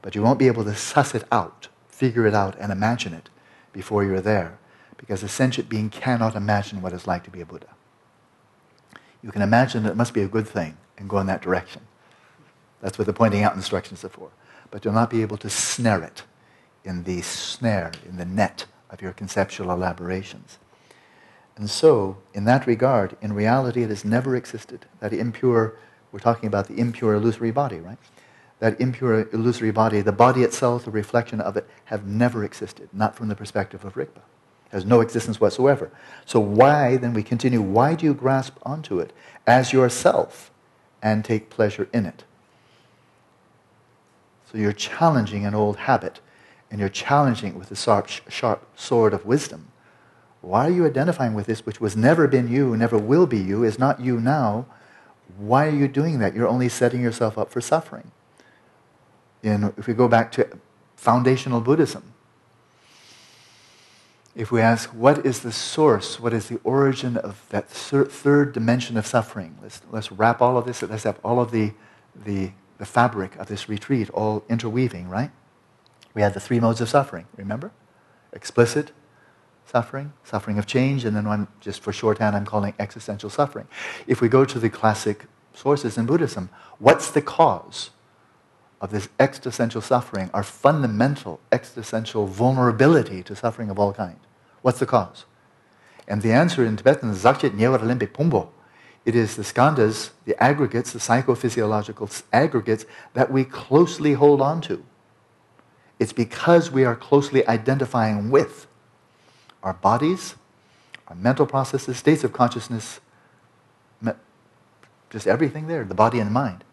But you won't be able to suss it out, figure it out, and imagine it before you're there, because a sentient being cannot imagine what it's like to be a Buddha. You can imagine that it must be a good thing and go in that direction. That's what the pointing out instructions are for. But you'll not be able to snare it in the snare, in the net of your conceptual elaborations. And so, in that regard, in reality, it has never existed. That impure, we're talking about the impure illusory body, right? That impure illusory body, the body itself, the reflection of it, have never existed, not from the perspective of Rigpa. It has no existence whatsoever. So why, then we continue, why do you grasp onto it as yourself and take pleasure in it? So you're challenging an old habit, and you're challenging it with the sharp sword of wisdom. Why are you identifying with this which was never been you, never will be you, is not you now? Why are you doing that? You're only setting yourself up for suffering. And if we go back to foundational Buddhism, if we ask, what is the source, what is the origin of that third dimension of suffering? Let's wrap all of this, let's have all of the fabric of this retreat all interweaving, right? We had the three modes of suffering, remember? Explicit suffering, suffering of change, and then one, just for shorthand, I'm calling existential suffering. If we go to the classic sources in Buddhism, what's the cause of this existential suffering, our fundamental existential vulnerability to suffering of all kind? What's the cause? And the answer in Tibetan is Dzogchen Nyewa Rinpoche Pumbo. It is the skandhas, the aggregates, the psychophysiological aggregates that we closely hold on to. It's because we are closely identifying with our bodies, our mental processes, states of consciousness, just everything there, the body and mind.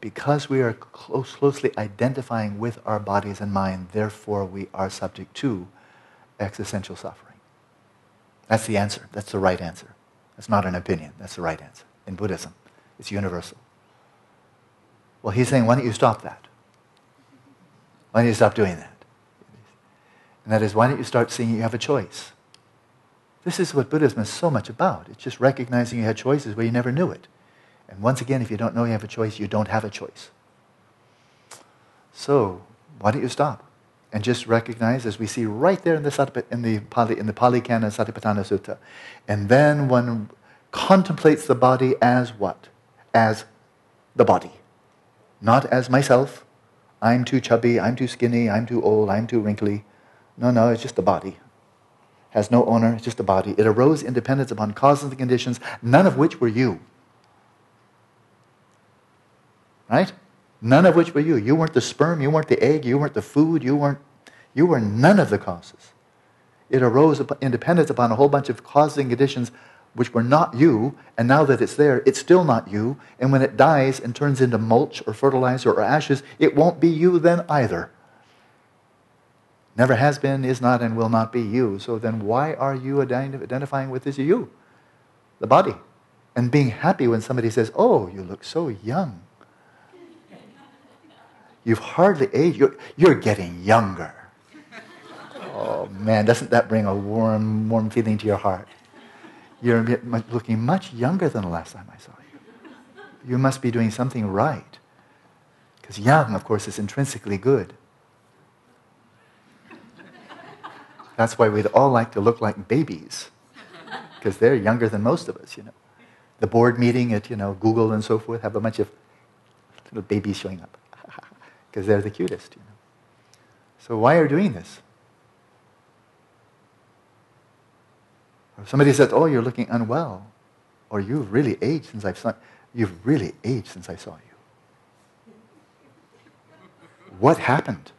Because we are closely identifying with our bodies and mind, therefore we are subject to existential suffering. That's the answer. That's the right answer. That's not an opinion. That's the right answer. In Buddhism, it's universal. Well, he's saying, why don't you stop that? Why don't you stop doing that? And that is, why don't you start seeing you have a choice? This is what Buddhism is so much about. It's just recognizing you had choices where you never knew it. And once again, if you don't know you have a choice, you don't have a choice. So, why don't you stop? And just recognize, as we see right there in the Pali Canon Satipatthana Sutta. And then one contemplates the body as what? As the body. Not as myself, I'm too chubby, I'm too skinny, I'm too old, I'm too wrinkly. No, it's just a body. Has no owner, it's just a body. It arose in dependence upon causes and conditions, none of which were you. Right? None of which were you. You weren't the sperm, you weren't the egg, you weren't the food, you were none of the causes. It arose in dependence upon a whole bunch of causes and conditions which were not you, and now that it's there, it's still not you, and when it dies and turns into mulch or fertilizer or ashes, it won't be you then either. Never has been, is not, and will not be you. So then why are you identifying with this you, the body? And being happy when somebody says, oh, you look so young. You've hardly aged. You're getting younger. Oh, man, doesn't that bring a warm feeling to your heart? You're looking much younger than the last time I saw you. You must be doing something right. Because young, of course, is intrinsically good. That's why we'd all like to look like babies, because they're younger than most of us, you know. The board meeting at, Google and so forth have a bunch of little babies showing up, because they're the cutest, you know. So why are you doing this? If somebody says, oh, you're looking unwell, or you've really aged since I saw you. What happened?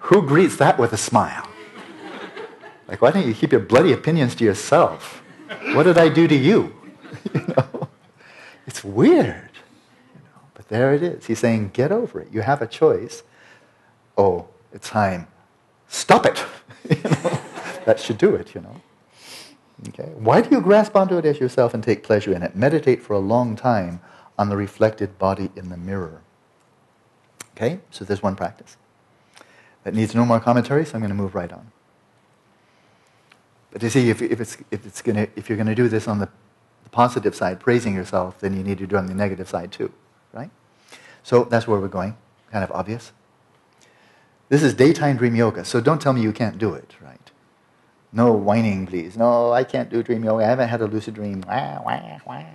Who greets that with a smile? Like, why don't you keep your bloody opinions to yourself? What did I do to you? It's weird. But there it is. He's saying, get over it. You have a choice. Oh, it's time. Stop it. That should do it, Okay. Why do you grasp onto it as yourself and take pleasure in it? Meditate for a long time on the reflected body in the mirror. Okay, so there's one practice. That needs no more commentary, so I'm going to move right on. But you see, if you're going to do this on the positive side, praising yourself, then you need to do it on the negative side too, right? So that's where we're going. Kind of obvious. This is daytime dream yoga, so don't tell me you can't do it, right? No whining, please. No, I can't do dream yoga. I haven't had a lucid dream. Wah, wah, wah.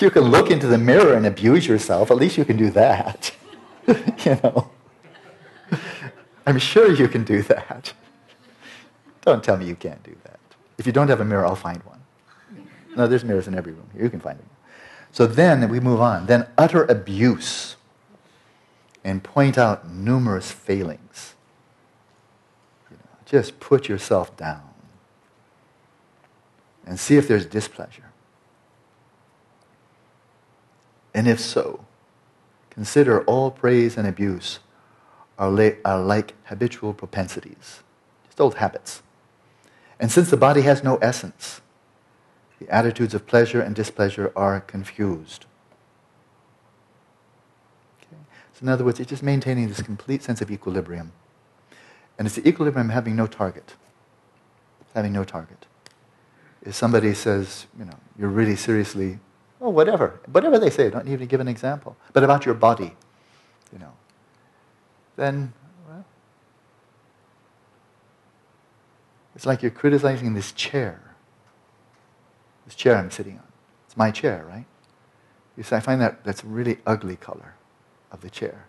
You can look into the mirror and abuse yourself. At least you can do that. I'm sure you can do that. Don't tell me you can't do that. If you don't have a mirror, I'll find one. No, there's mirrors in every room here. You can find them. So then we move on. Then utter abuse and point out numerous failings. Just put yourself down and see if there's displeasure. And if so, consider all praise and abuse are like habitual propensities, just old habits. And since the body has no essence, the attitudes of pleasure and displeasure are confused. Okay? So in other words, it's just maintaining this complete sense of equilibrium. And it's the equilibrium having no target. Having no target. If somebody says, you're really seriously... Oh, whatever they say, don't even give an example. But about your body, then, well, it's like you're criticizing this chair. This chair I'm sitting on. It's my chair, right? You see, I find that's a really ugly color of the chair.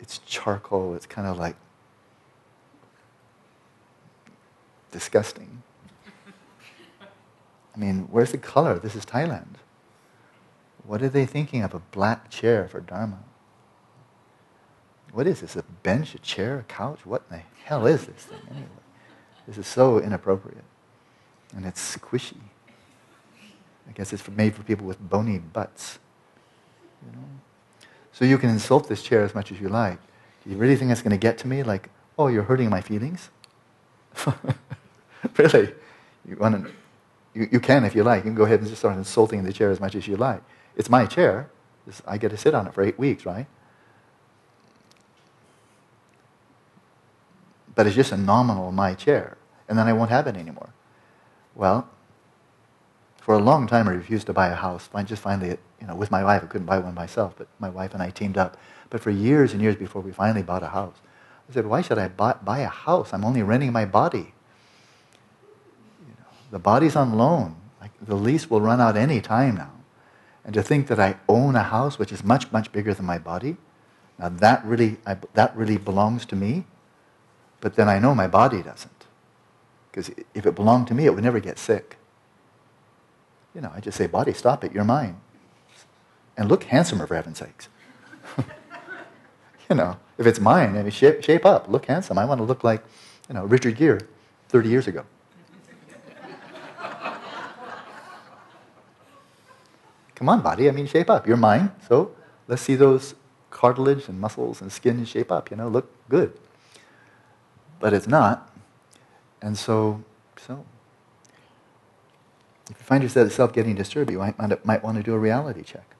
It's charcoal, it's kind of like disgusting. I mean, where's the color? This is Thailand. What are they thinking of? A black chair for Dharma. What is this? A bench, a chair, a couch? What in the hell is this thing anyway? This is so inappropriate. And it's squishy. I guess it's made for people with bony butts. So you can insult this chair as much as you like. Do you really think that's going to get to me? Like, oh, you're hurting my feelings? Really? You can if you like. You can go ahead and just start insulting the chair as much as you like. It's my chair. I get to sit on it for 8 weeks, right? But it's just a nominal my chair. And then I won't have it anymore. Well, for a long time I refused to buy a house. Just finally, with my wife, I couldn't buy one myself, but my wife and I teamed up. But for years and years before we finally bought a house, I said, why should I buy a house? I'm only renting my body. The body's on loan. Like, the lease will run out any time now. And to think that I own a house which is much, much bigger than my body, now that really belongs to me. But then I know my body doesn't. Because if it belonged to me, it would never get sick. You know, I just say, body, stop it, you're mine. And look handsomer, for heaven's sakes. You know, if it's mine, I mean, shape up, look handsome. I want to look like, you know, Richard Gere 30 years ago. Come on, body, I mean, shape up. You're mine, so let's see those cartilage and muscles and skin shape up, you know, look good. But it's not. And so if you find yourself getting disturbed, you might want to do a reality check.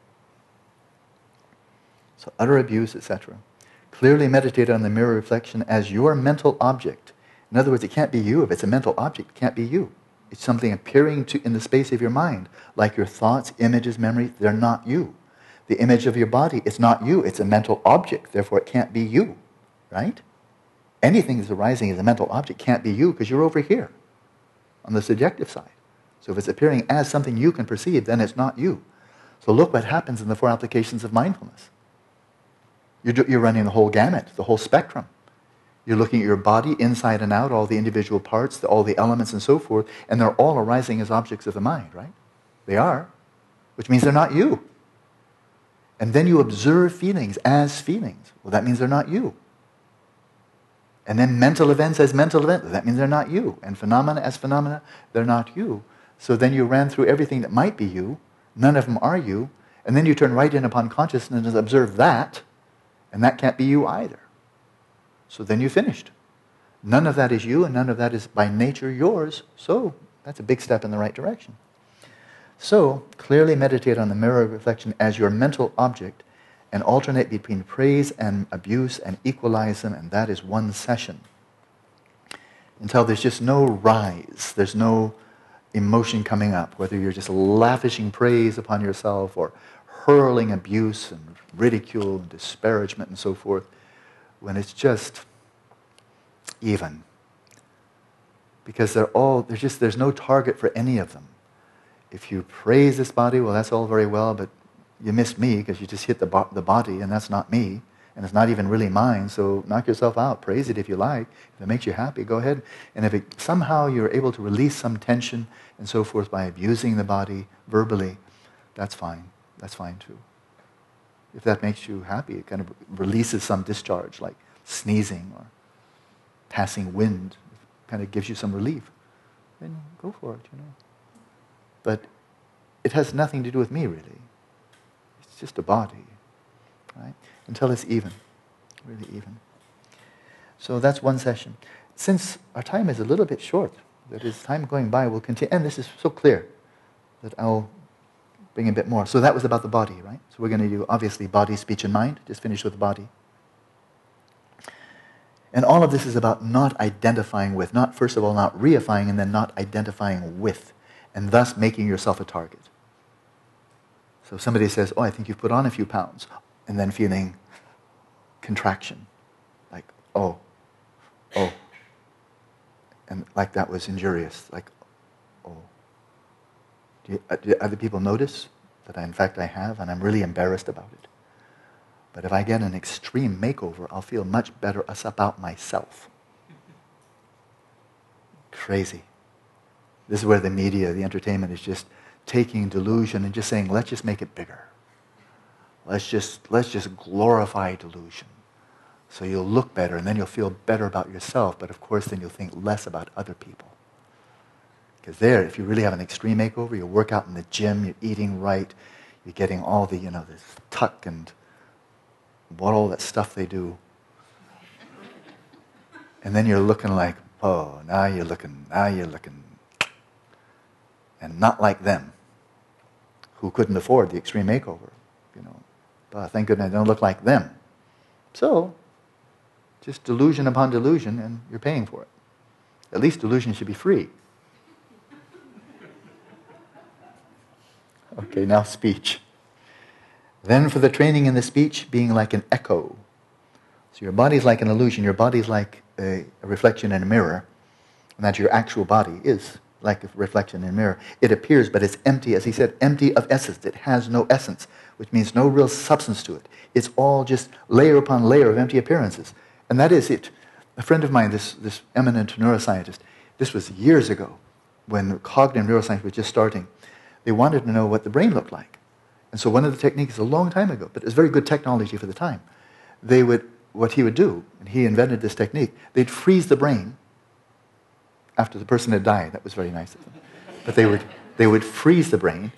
So utter abuse, etc. Clearly meditate on the mirror reflection as your mental object. In other words, it can't be you. If it's a mental object, it can't be you. It's something appearing in the space of your mind, like your thoughts, images, memories. They're not you. The image of your body, it's not you. It's a mental object. Therefore, it can't be you, right? Anything that's arising as a mental object can't be you because you're over here on the subjective side. So if it's appearing as something you can perceive, then it's not you. So look what happens in the 4 applications of mindfulness. You're running the whole gamut, the whole spectrum. You're looking at your body inside and out, all the individual parts, all the elements and so forth, and they're all arising as objects of the mind, right? They are, which means they're not you. And then you observe feelings as feelings. Well, that means they're not you. And then mental events as mental events. Well, that means they're not you. And phenomena as phenomena, they're not you. So then you ran through everything that might be you. None of them are you. And then you turn right in upon consciousness and observe that. And that can't be you either. So then you finished. None of that is you, and none of that is by nature yours. So that's a big step in the right direction. So clearly meditate on the mirror of reflection as your mental object and alternate between praise and abuse and equalize them, and that is one session. Until there's just no rise, there's no emotion coming up, whether you're just lavishing praise upon yourself or hurling abuse and ridicule and disparagement and so forth, when it's just even. Because there's no target for any of them. If you praise this body, well, that's all very well, but you missed me because you just hit the body, and that's not me, and it's not even really mine, so knock yourself out. Praise it if you like. If it makes you happy, go ahead. And if somehow you're able to release some tension and so forth by abusing the body verbally, that's fine. That's fine too. If that makes you happy, it kind of releases some discharge, like sneezing or passing wind. It kind of gives you some relief. Then go for it, you know. But it has nothing to do with me, really. It's just a body, right? Until it's even, really even. So that's one session. Since our time is a little bit short, that is time going by, we'll continue. And this is so clear that I'll bring a bit more. So that was about the body, right? So we're going to do, obviously, body, speech, and mind. Just finish with the body. And all of this is about not identifying with, not, first of all, not reifying, and then not identifying with, and thus making yourself a target. So somebody says, oh, I think you've put on a few pounds, and then feeling contraction, like, oh, and like that was injurious, like, do other people notice that in fact I have, and I'm really embarrassed about it? But if I get an extreme makeover, I'll feel much better about myself. Crazy. This is where the media, the entertainment, is just taking delusion and just saying, let's just make it bigger. Let's just glorify delusion. So you'll look better, and then you'll feel better about yourself, but of course then you'll think less about other people. Because there, if you really have an extreme makeover, you work out in the gym, you're eating right, you're getting all the, you know, this tuck and what all that stuff they do. And then you're looking like, oh, now you're looking. And not like them, who couldn't afford the extreme makeover, you know. But thank goodness I don't look like them. So, just delusion upon delusion, and you're paying for it. At least delusion should be free. Okay, now speech. Then for the training in the speech, being like an echo. So your body's like an illusion. Your body's like a reflection in a mirror. And that your actual body is like a reflection in a mirror. It appears, but it's empty, as he said, empty of essence. It has no essence, which means no real substance to it. It's all just layer upon layer of empty appearances. And that is it. A friend of mine, this eminent neuroscientist, this was years ago when cognitive neuroscience was just starting. They wanted to know what the brain looked like. And so one of the techniques, a long time ago, but it was very good technology for the time, they would, what he would do, and he invented this technique, they'd freeze the brain after the person had died. That was very nice of them. But they would freeze the brain,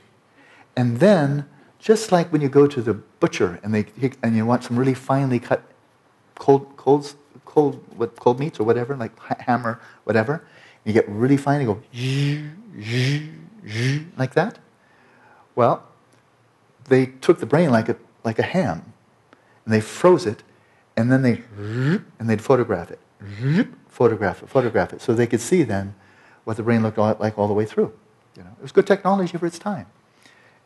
and then, just like when you go to the butcher and you want some really finely cut cold meats or whatever, like ham or whatever, you get really fine, you go zzz, zzz, zzz, like that. Well, they took the brain like a ham, and they froze it, and then they'd photograph it. Photograph it, so they could see then what the brain looked like all the way through. You know, it was good technology for its time.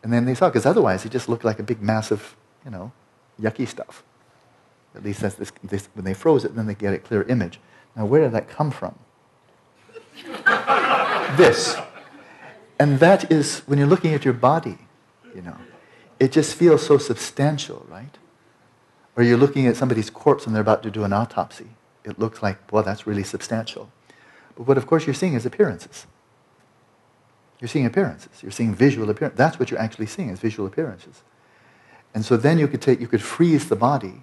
And then they saw, because otherwise it just looked like a big, massive, you know, yucky stuff. At least that's this, when they froze it, then they get a clear image. Now, where did that come from? This. And that is, when you're looking at your body, you know, it just feels so substantial, right? Or you're looking at somebody's corpse and they're about to do an autopsy. It looks like, well, that's really substantial. But what, of course, you're seeing is appearances. You're seeing appearances. You're seeing visual appearances. That's what you're actually seeing, is visual appearances. And so then you could freeze the body,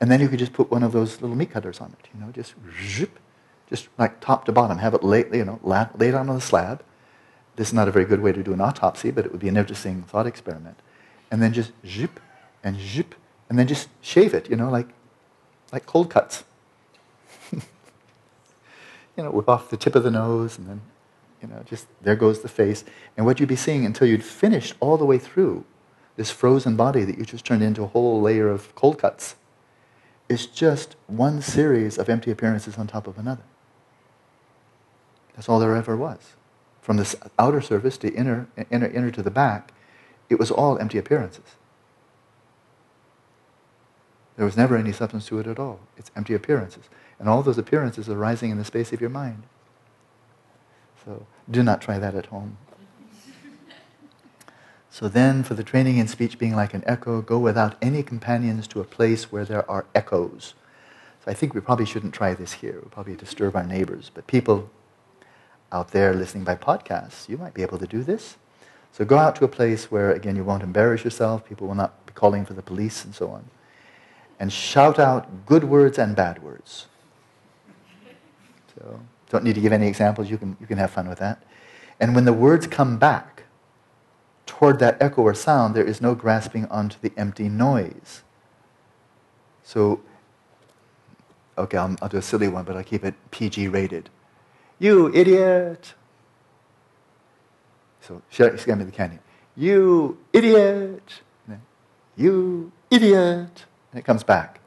and then you could just put one of those little meat cutters on it, you know, just like top to bottom, have it laid, you know, laid on the slab. This is not a very good way to do an autopsy, but it would be an interesting thought experiment. And then just zip, and then just shave it, you know, like cold cuts. You know, whip off the tip of the nose, and then, you know, just there goes the face. And what you'd be seeing until you'd finished all the way through this frozen body that you just turned into a whole layer of cold cuts. It's just one series of empty appearances on top of another. That's all there ever was. From this outer surface to inner to the back, it was all empty appearances. There was never any substance to it at all. It's empty appearances. And all those appearances are rising in the space of your mind. So do not try that at home. So then, for the training in speech being like an echo, go without any companions to a place where there are echoes. So I think we probably shouldn't try this here. We'll probably disturb our neighbors. But people out there listening by podcasts, you might be able to do this. So go out to a place where, again, you won't embarrass yourself. People will not be calling for the police and so on. And shout out good words and bad words. So don't need to give any examples. You can have fun with that. And when the words come back toward that echo or sound, there is no grasping onto the empty noise. So, okay, I'll do a silly one, but I'll keep it PG rated. You idiot! So, scan me the canyon. You idiot! And then, you idiot! And it comes back.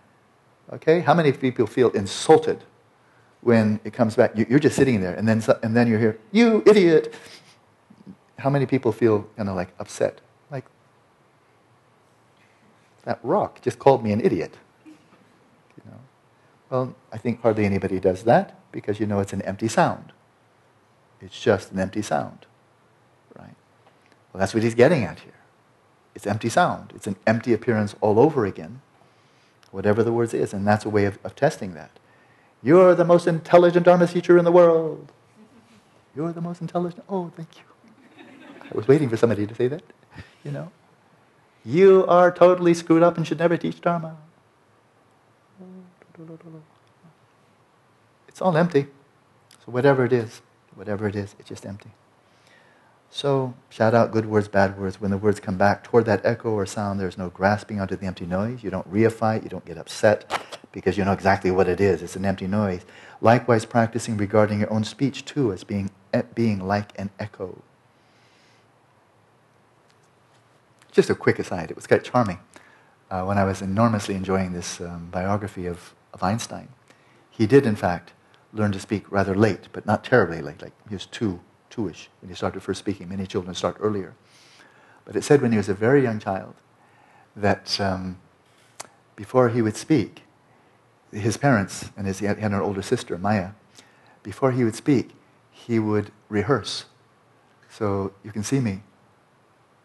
Okay, how many people feel insulted when it comes back? You're just sitting there, and then you hear, you idiot! How many people feel kind of like upset? Like, that rock just called me an idiot. You know? Well, I think hardly anybody does that, because you know it's an empty sound. It's just an empty sound, right? Well, that's what he's getting at here. It's empty sound. It's an empty appearance all over again, whatever the words is, and that's a way of testing that. You're the most intelligent Dharma teacher in the world. You're the most intelligent. Oh, thank you. I was waiting for somebody to say that, you know. You are totally screwed up and should never teach Dharma. It's all empty. So whatever it is, it's just empty. So shout out good words, bad words. When the words come back toward that echo or sound, there's no grasping onto the empty noise. You don't reify it, you don't get upset, because you know exactly what it is. It's an empty noise. Likewise, practicing regarding your own speech, too, as being like an echo. Just a quick aside, it was quite charming. When I was enormously enjoying this biography of Einstein, he did, in fact, learn to speak rather late, but not terribly late. Like he was two-ish when he started first speaking. Many children start earlier. But it said when he was a very young child that before he would speak, his parents, and he had an older sister, Maya, before he would speak, he would rehearse. So you can see me.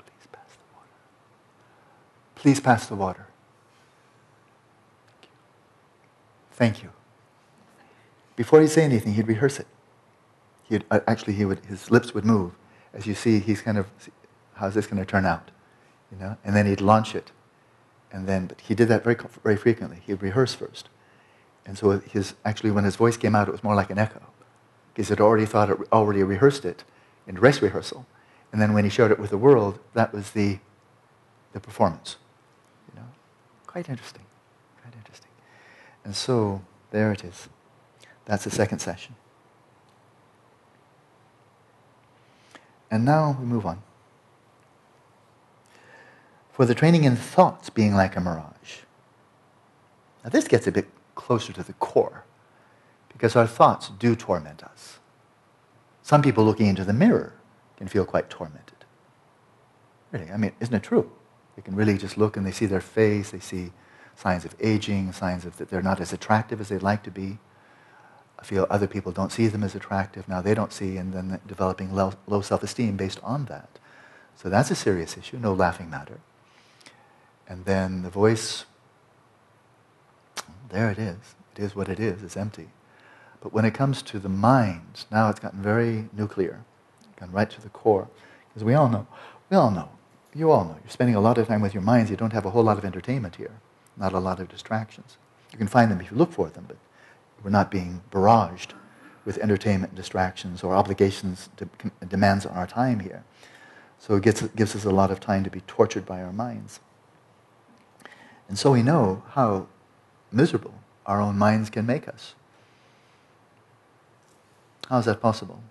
Please pass the water. Please pass the water. Thank you. Before he'd say anything, he'd rehearse it. His lips would move. As you see, he's kind of, how's this going to turn out? You know? And then he'd launch it. And then, but he did that very, very frequently. He'd rehearse first. And so when his voice came out, it was more like an echo. Because he'd already rehearsed it in dress rehearsal. And then when he shared it with the world, that was the performance. You know? Quite interesting. Quite interesting. And so, there it is. That's the second session. And now we move on. For the training in thoughts being like a mirage. Now this gets a bit closer to the core, because our thoughts do torment us. Some people looking into the mirror can feel quite tormented. Really, I mean, isn't it true? They can really just look and they see their face, they see signs of aging, signs of that they're not as attractive as they'd like to be. I feel other people don't see them as attractive, now they don't see, and then developing low self-esteem based on that. So that's a serious issue, no laughing matter. And then the voice, there it is. It is what it is, it's empty. But when it comes to the mind, now it's gotten very nuclear, gone right to the core. Because you all know, you're spending a lot of time with your minds, you don't have a whole lot of entertainment here, not a lot of distractions. You can find them if you look for them, but we're not being barraged with entertainment and distractions or obligations and demands on our time here. So it gives us a lot of time to be tortured by our minds. And so we know how miserable our own minds can make us. How is that possible?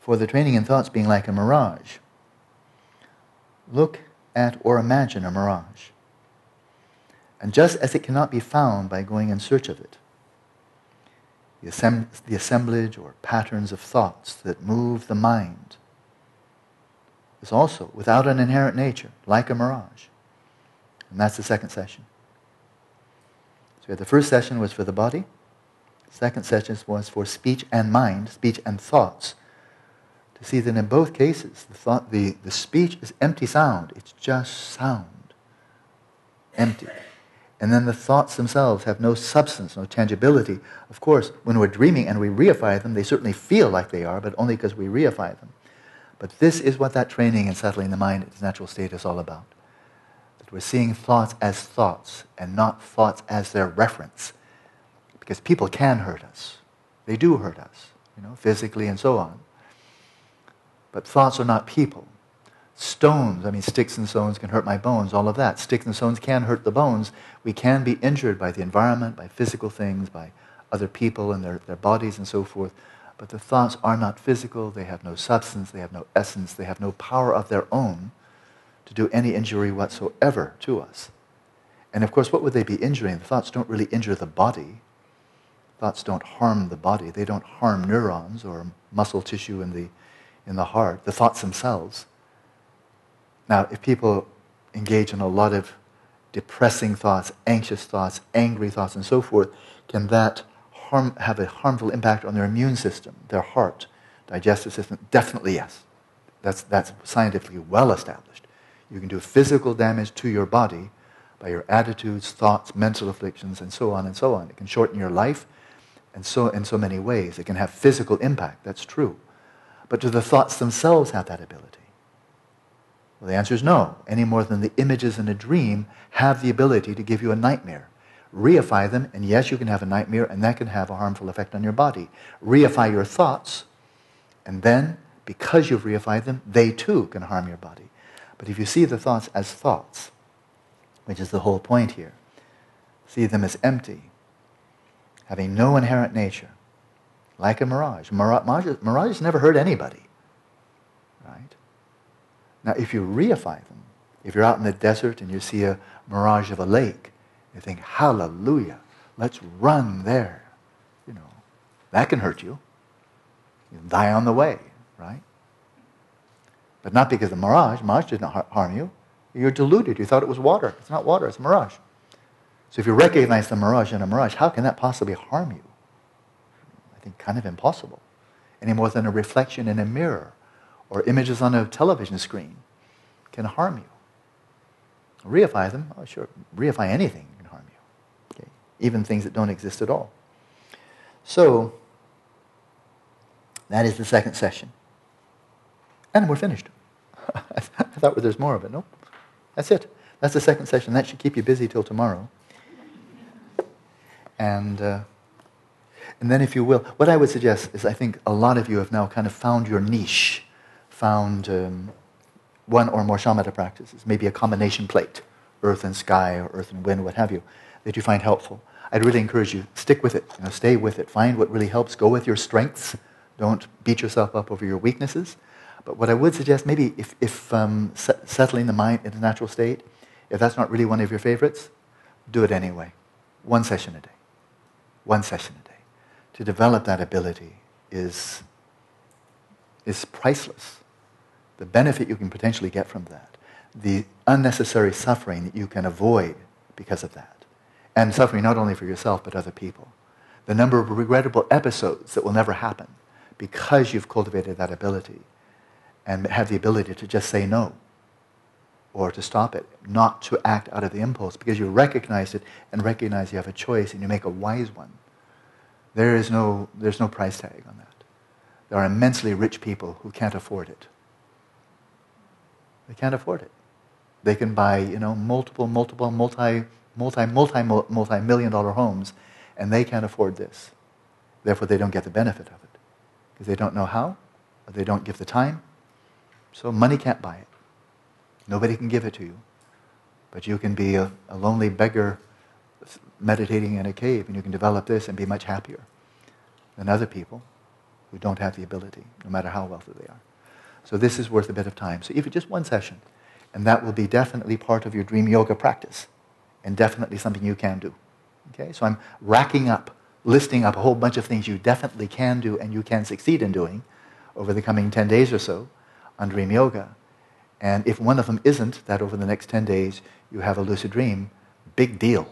For the training in thoughts being like a mirage, look at or imagine a mirage. And just as it cannot be found by going in search of it, the assemblage or patterns of thoughts that move the mind is also without an inherent nature, like a mirage. And that's the second session. So we had the first session was for the body. The second session was for speech and mind, speech and thoughts. To see that in both cases, the speech is empty sound. It's just sound. Empty. And then the thoughts themselves have no substance, no tangibility. Of course, when we're dreaming and we reify them, they certainly feel like they are, but only because we reify them. But this is what that training in settling the mind in its natural state is all about. That we're seeing thoughts as thoughts and not thoughts as their reference. Because people can hurt us. They do hurt us, you know, physically and so on. But thoughts are not people. Stones, I mean, sticks and stones can hurt my bones, all of that. Sticks and stones can hurt the bones. We can be injured by the environment, by physical things, by other people and their bodies and so forth. But the thoughts are not physical. They have no substance. They have no essence. They have no power of their own to do any injury whatsoever to us. And of course, what would they be injuring? The thoughts don't really injure the body. Thoughts don't harm the body. They don't harm neurons or muscle tissue in the heart, the thoughts themselves. Now, if people engage in a lot of depressing thoughts, anxious thoughts, angry thoughts, and so forth, can that have a harmful impact on their immune system, their heart, digestive system? Definitely yes. That's scientifically well established. You can do physical damage to your body by your attitudes, thoughts, mental afflictions, and so on and so on. It can shorten your life and so in so many ways. It can have physical impact, that's true. But do the thoughts themselves have that ability? Well, the answer is no, any more than the images in a dream have the ability to give you a nightmare. Reify them, and yes, you can have a nightmare, and that can have a harmful effect on your body. Reify your thoughts, and then, because you've reified them, they too can harm your body. But if you see the thoughts as thoughts, which is the whole point here, see them as empty, having no inherent nature, like a mirage. Mirages never hurt anybody, right? Now, if you reify them, if you're out in the desert and you see a mirage of a lake, you think, hallelujah, let's run there. You know, that can hurt you. You'll die on the way, right? But not because of the mirage. Mirage did not harm you. You're deluded. You thought it was water. It's not water, it's a mirage. So if you recognize the mirage in a mirage, how can that possibly harm you? I think kind of impossible. any more than a reflection in a mirror or images on a television screen can harm you. Reify them, oh sure, reify anything can harm you, okay? Even things that don't exist at all. So, that is the second session. And we're finished. I thought there's more of it. Nope. That's it. That's the second session. That should keep you busy till tomorrow. And then if you will, what I would suggest is I think a lot of you have now kind of found your niche, found one or more shamatha practices, maybe a combination plate, earth and sky or earth and wind, what have you, that you find helpful. I'd really encourage you, stick with it, you know, stay with it. Find what really helps. Go with your strengths. Don't beat yourself up over your weaknesses. But what I would suggest, maybe if settling the mind in a natural state, if that's not really one of your favorites, do it anyway. One session a day. One session a day. To develop that ability is priceless. The benefit you can potentially get from that. The unnecessary suffering that you can avoid because of that. And suffering not only for yourself but other people. The number of regrettable episodes that will never happen because you've cultivated that ability and have the ability to just say no or to stop it, not to act out of the impulse because you recognize it and recognize you have a choice and you make a wise one. There's no price tag on that. There are immensely rich people who can't afford it. They can't afford it. They can buy, you know, multi-million-dollar homes, and they can't afford this. Therefore, they don't get the benefit of it because they don't know how, or they don't give the time. So money can't buy it. Nobody can give it to you. But you can be a lonely beggar meditating in a cave, and you can develop this and be much happier than other people who don't have the ability, no matter how wealthy they are. So this is worth a bit of time. So even just one session, and that will be definitely part of your dream yoga practice, and definitely something you can do. Okay? So I'm listing up a whole bunch of things you definitely can do and you can succeed in doing over the coming 10 days or so on dream yoga. And if one of them isn't, that over the next 10 days you have a lucid dream, big deal.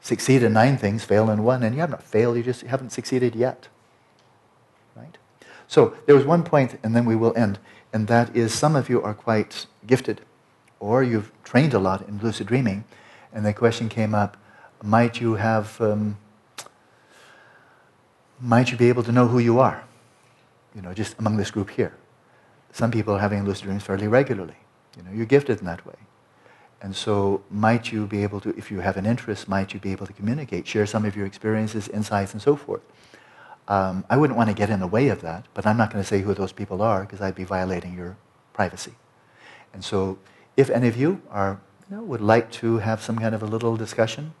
Succeed in 9 things, fail in 1, and you have not failed, you just haven't succeeded yet. Right? So there was one point, and then we will end, and that is some of you are quite gifted, or you've trained a lot in lucid dreaming, and the question came up, might you be able to know who you are? You know, just among this group here. Some people are having lucid dreams fairly regularly. You know, you're gifted in that way. And so might you be able to, if you have an interest, might you be able to communicate, share some of your experiences, insights, and so forth? I wouldn't want to get in the way of that, but I'm not going to say who those people are because I'd be violating your privacy. And so if any of you are, you know, would like to have some kind of a little discussion,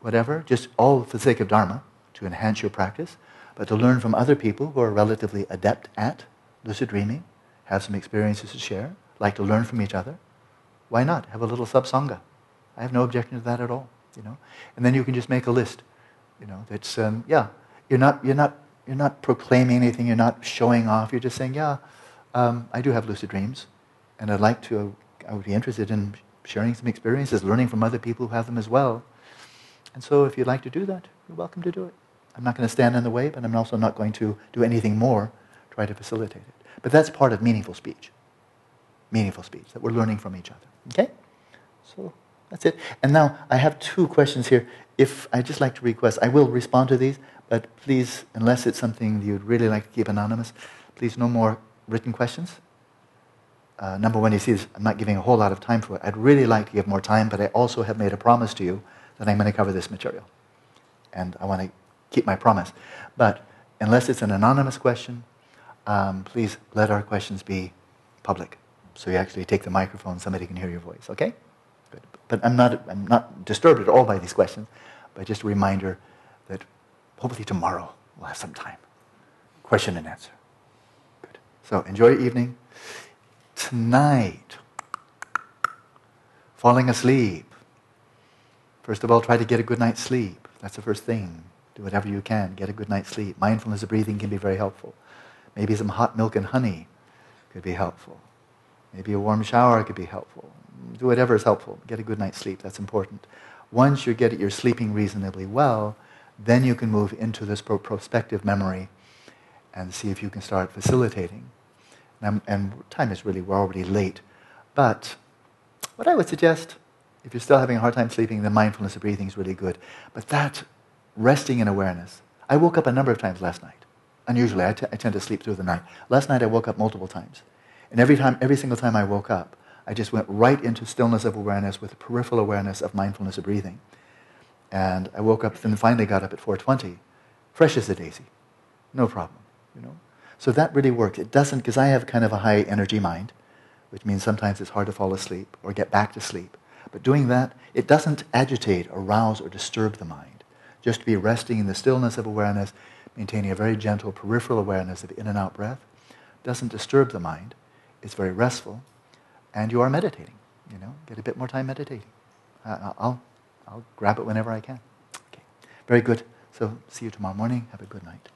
whatever, just all for the sake of Dharma, to enhance your practice, but to learn from other people who are relatively adept at lucid dreaming, have some experiences to share, like to learn from each other, why not? Have a little sub-sangha. I have no objection to that at all, you know. And then you can just make a list, you know. That's you're not proclaiming anything. You're not showing off. You're just saying, I do have lucid dreams, and I'd like to. I would be interested in sharing some experiences, learning from other people who have them as well. And so, if you'd like to do that, you're welcome to do it. I'm not going to stand in the way, but I'm also not going to do anything more. Try to facilitate it. But that's part of meaningful speech. Meaningful speech that we're learning from each other. Okay? So that's it. And now I have 2 questions here. If I just like to request, I will respond to these, but please, unless it's something you'd really like to keep anonymous, please no more written questions. Number one, you see this, I'm not giving a whole lot of time for it. I'd really like to give more time, but I also have made a promise to you that I'm going to cover this material. And I want to keep my promise. But unless it's an anonymous question, please let our questions be public. So you actually take the microphone, somebody can hear your voice, okay? Good. But I'm not disturbed at all by these questions, but just a reminder that hopefully tomorrow we'll have some time. Question and answer. Good. So enjoy your evening. Tonight, falling asleep. First of all, try to get a good night's sleep. That's the first thing. Do whatever you can. Get a good night's sleep. Mindfulness of breathing can be very helpful. Maybe some hot milk and honey could be helpful. Maybe a warm shower could be helpful. Do whatever is helpful. Get a good night's sleep. That's important. Once you get at your sleeping reasonably well, then you can move into this prospective memory and see if you can start facilitating. And time is really, we're already late. But what I would suggest, if you're still having a hard time sleeping, the mindfulness of breathing is really good. But that resting in awareness, I woke up a number of times last night. Unusually, I tend to sleep through the night. Last night I woke up multiple times. And every single time I woke up, I just went right into stillness of awareness with peripheral awareness of mindfulness of breathing. And I woke up and finally got up at 4:20, fresh as a daisy. No problem, you know. So that really works. It doesn't, because I have kind of a high energy mind, which means sometimes it's hard to fall asleep or get back to sleep. But doing that, it doesn't agitate, arouse, or disturb the mind. Just to be resting in the stillness of awareness, maintaining a very gentle peripheral awareness of in and out breath, doesn't disturb the mind. It's very restful. And you are meditating, you know. Get a bit more time meditating. I'll grab it whenever I can. Okay. Very good. So see you tomorrow morning. Have a good night.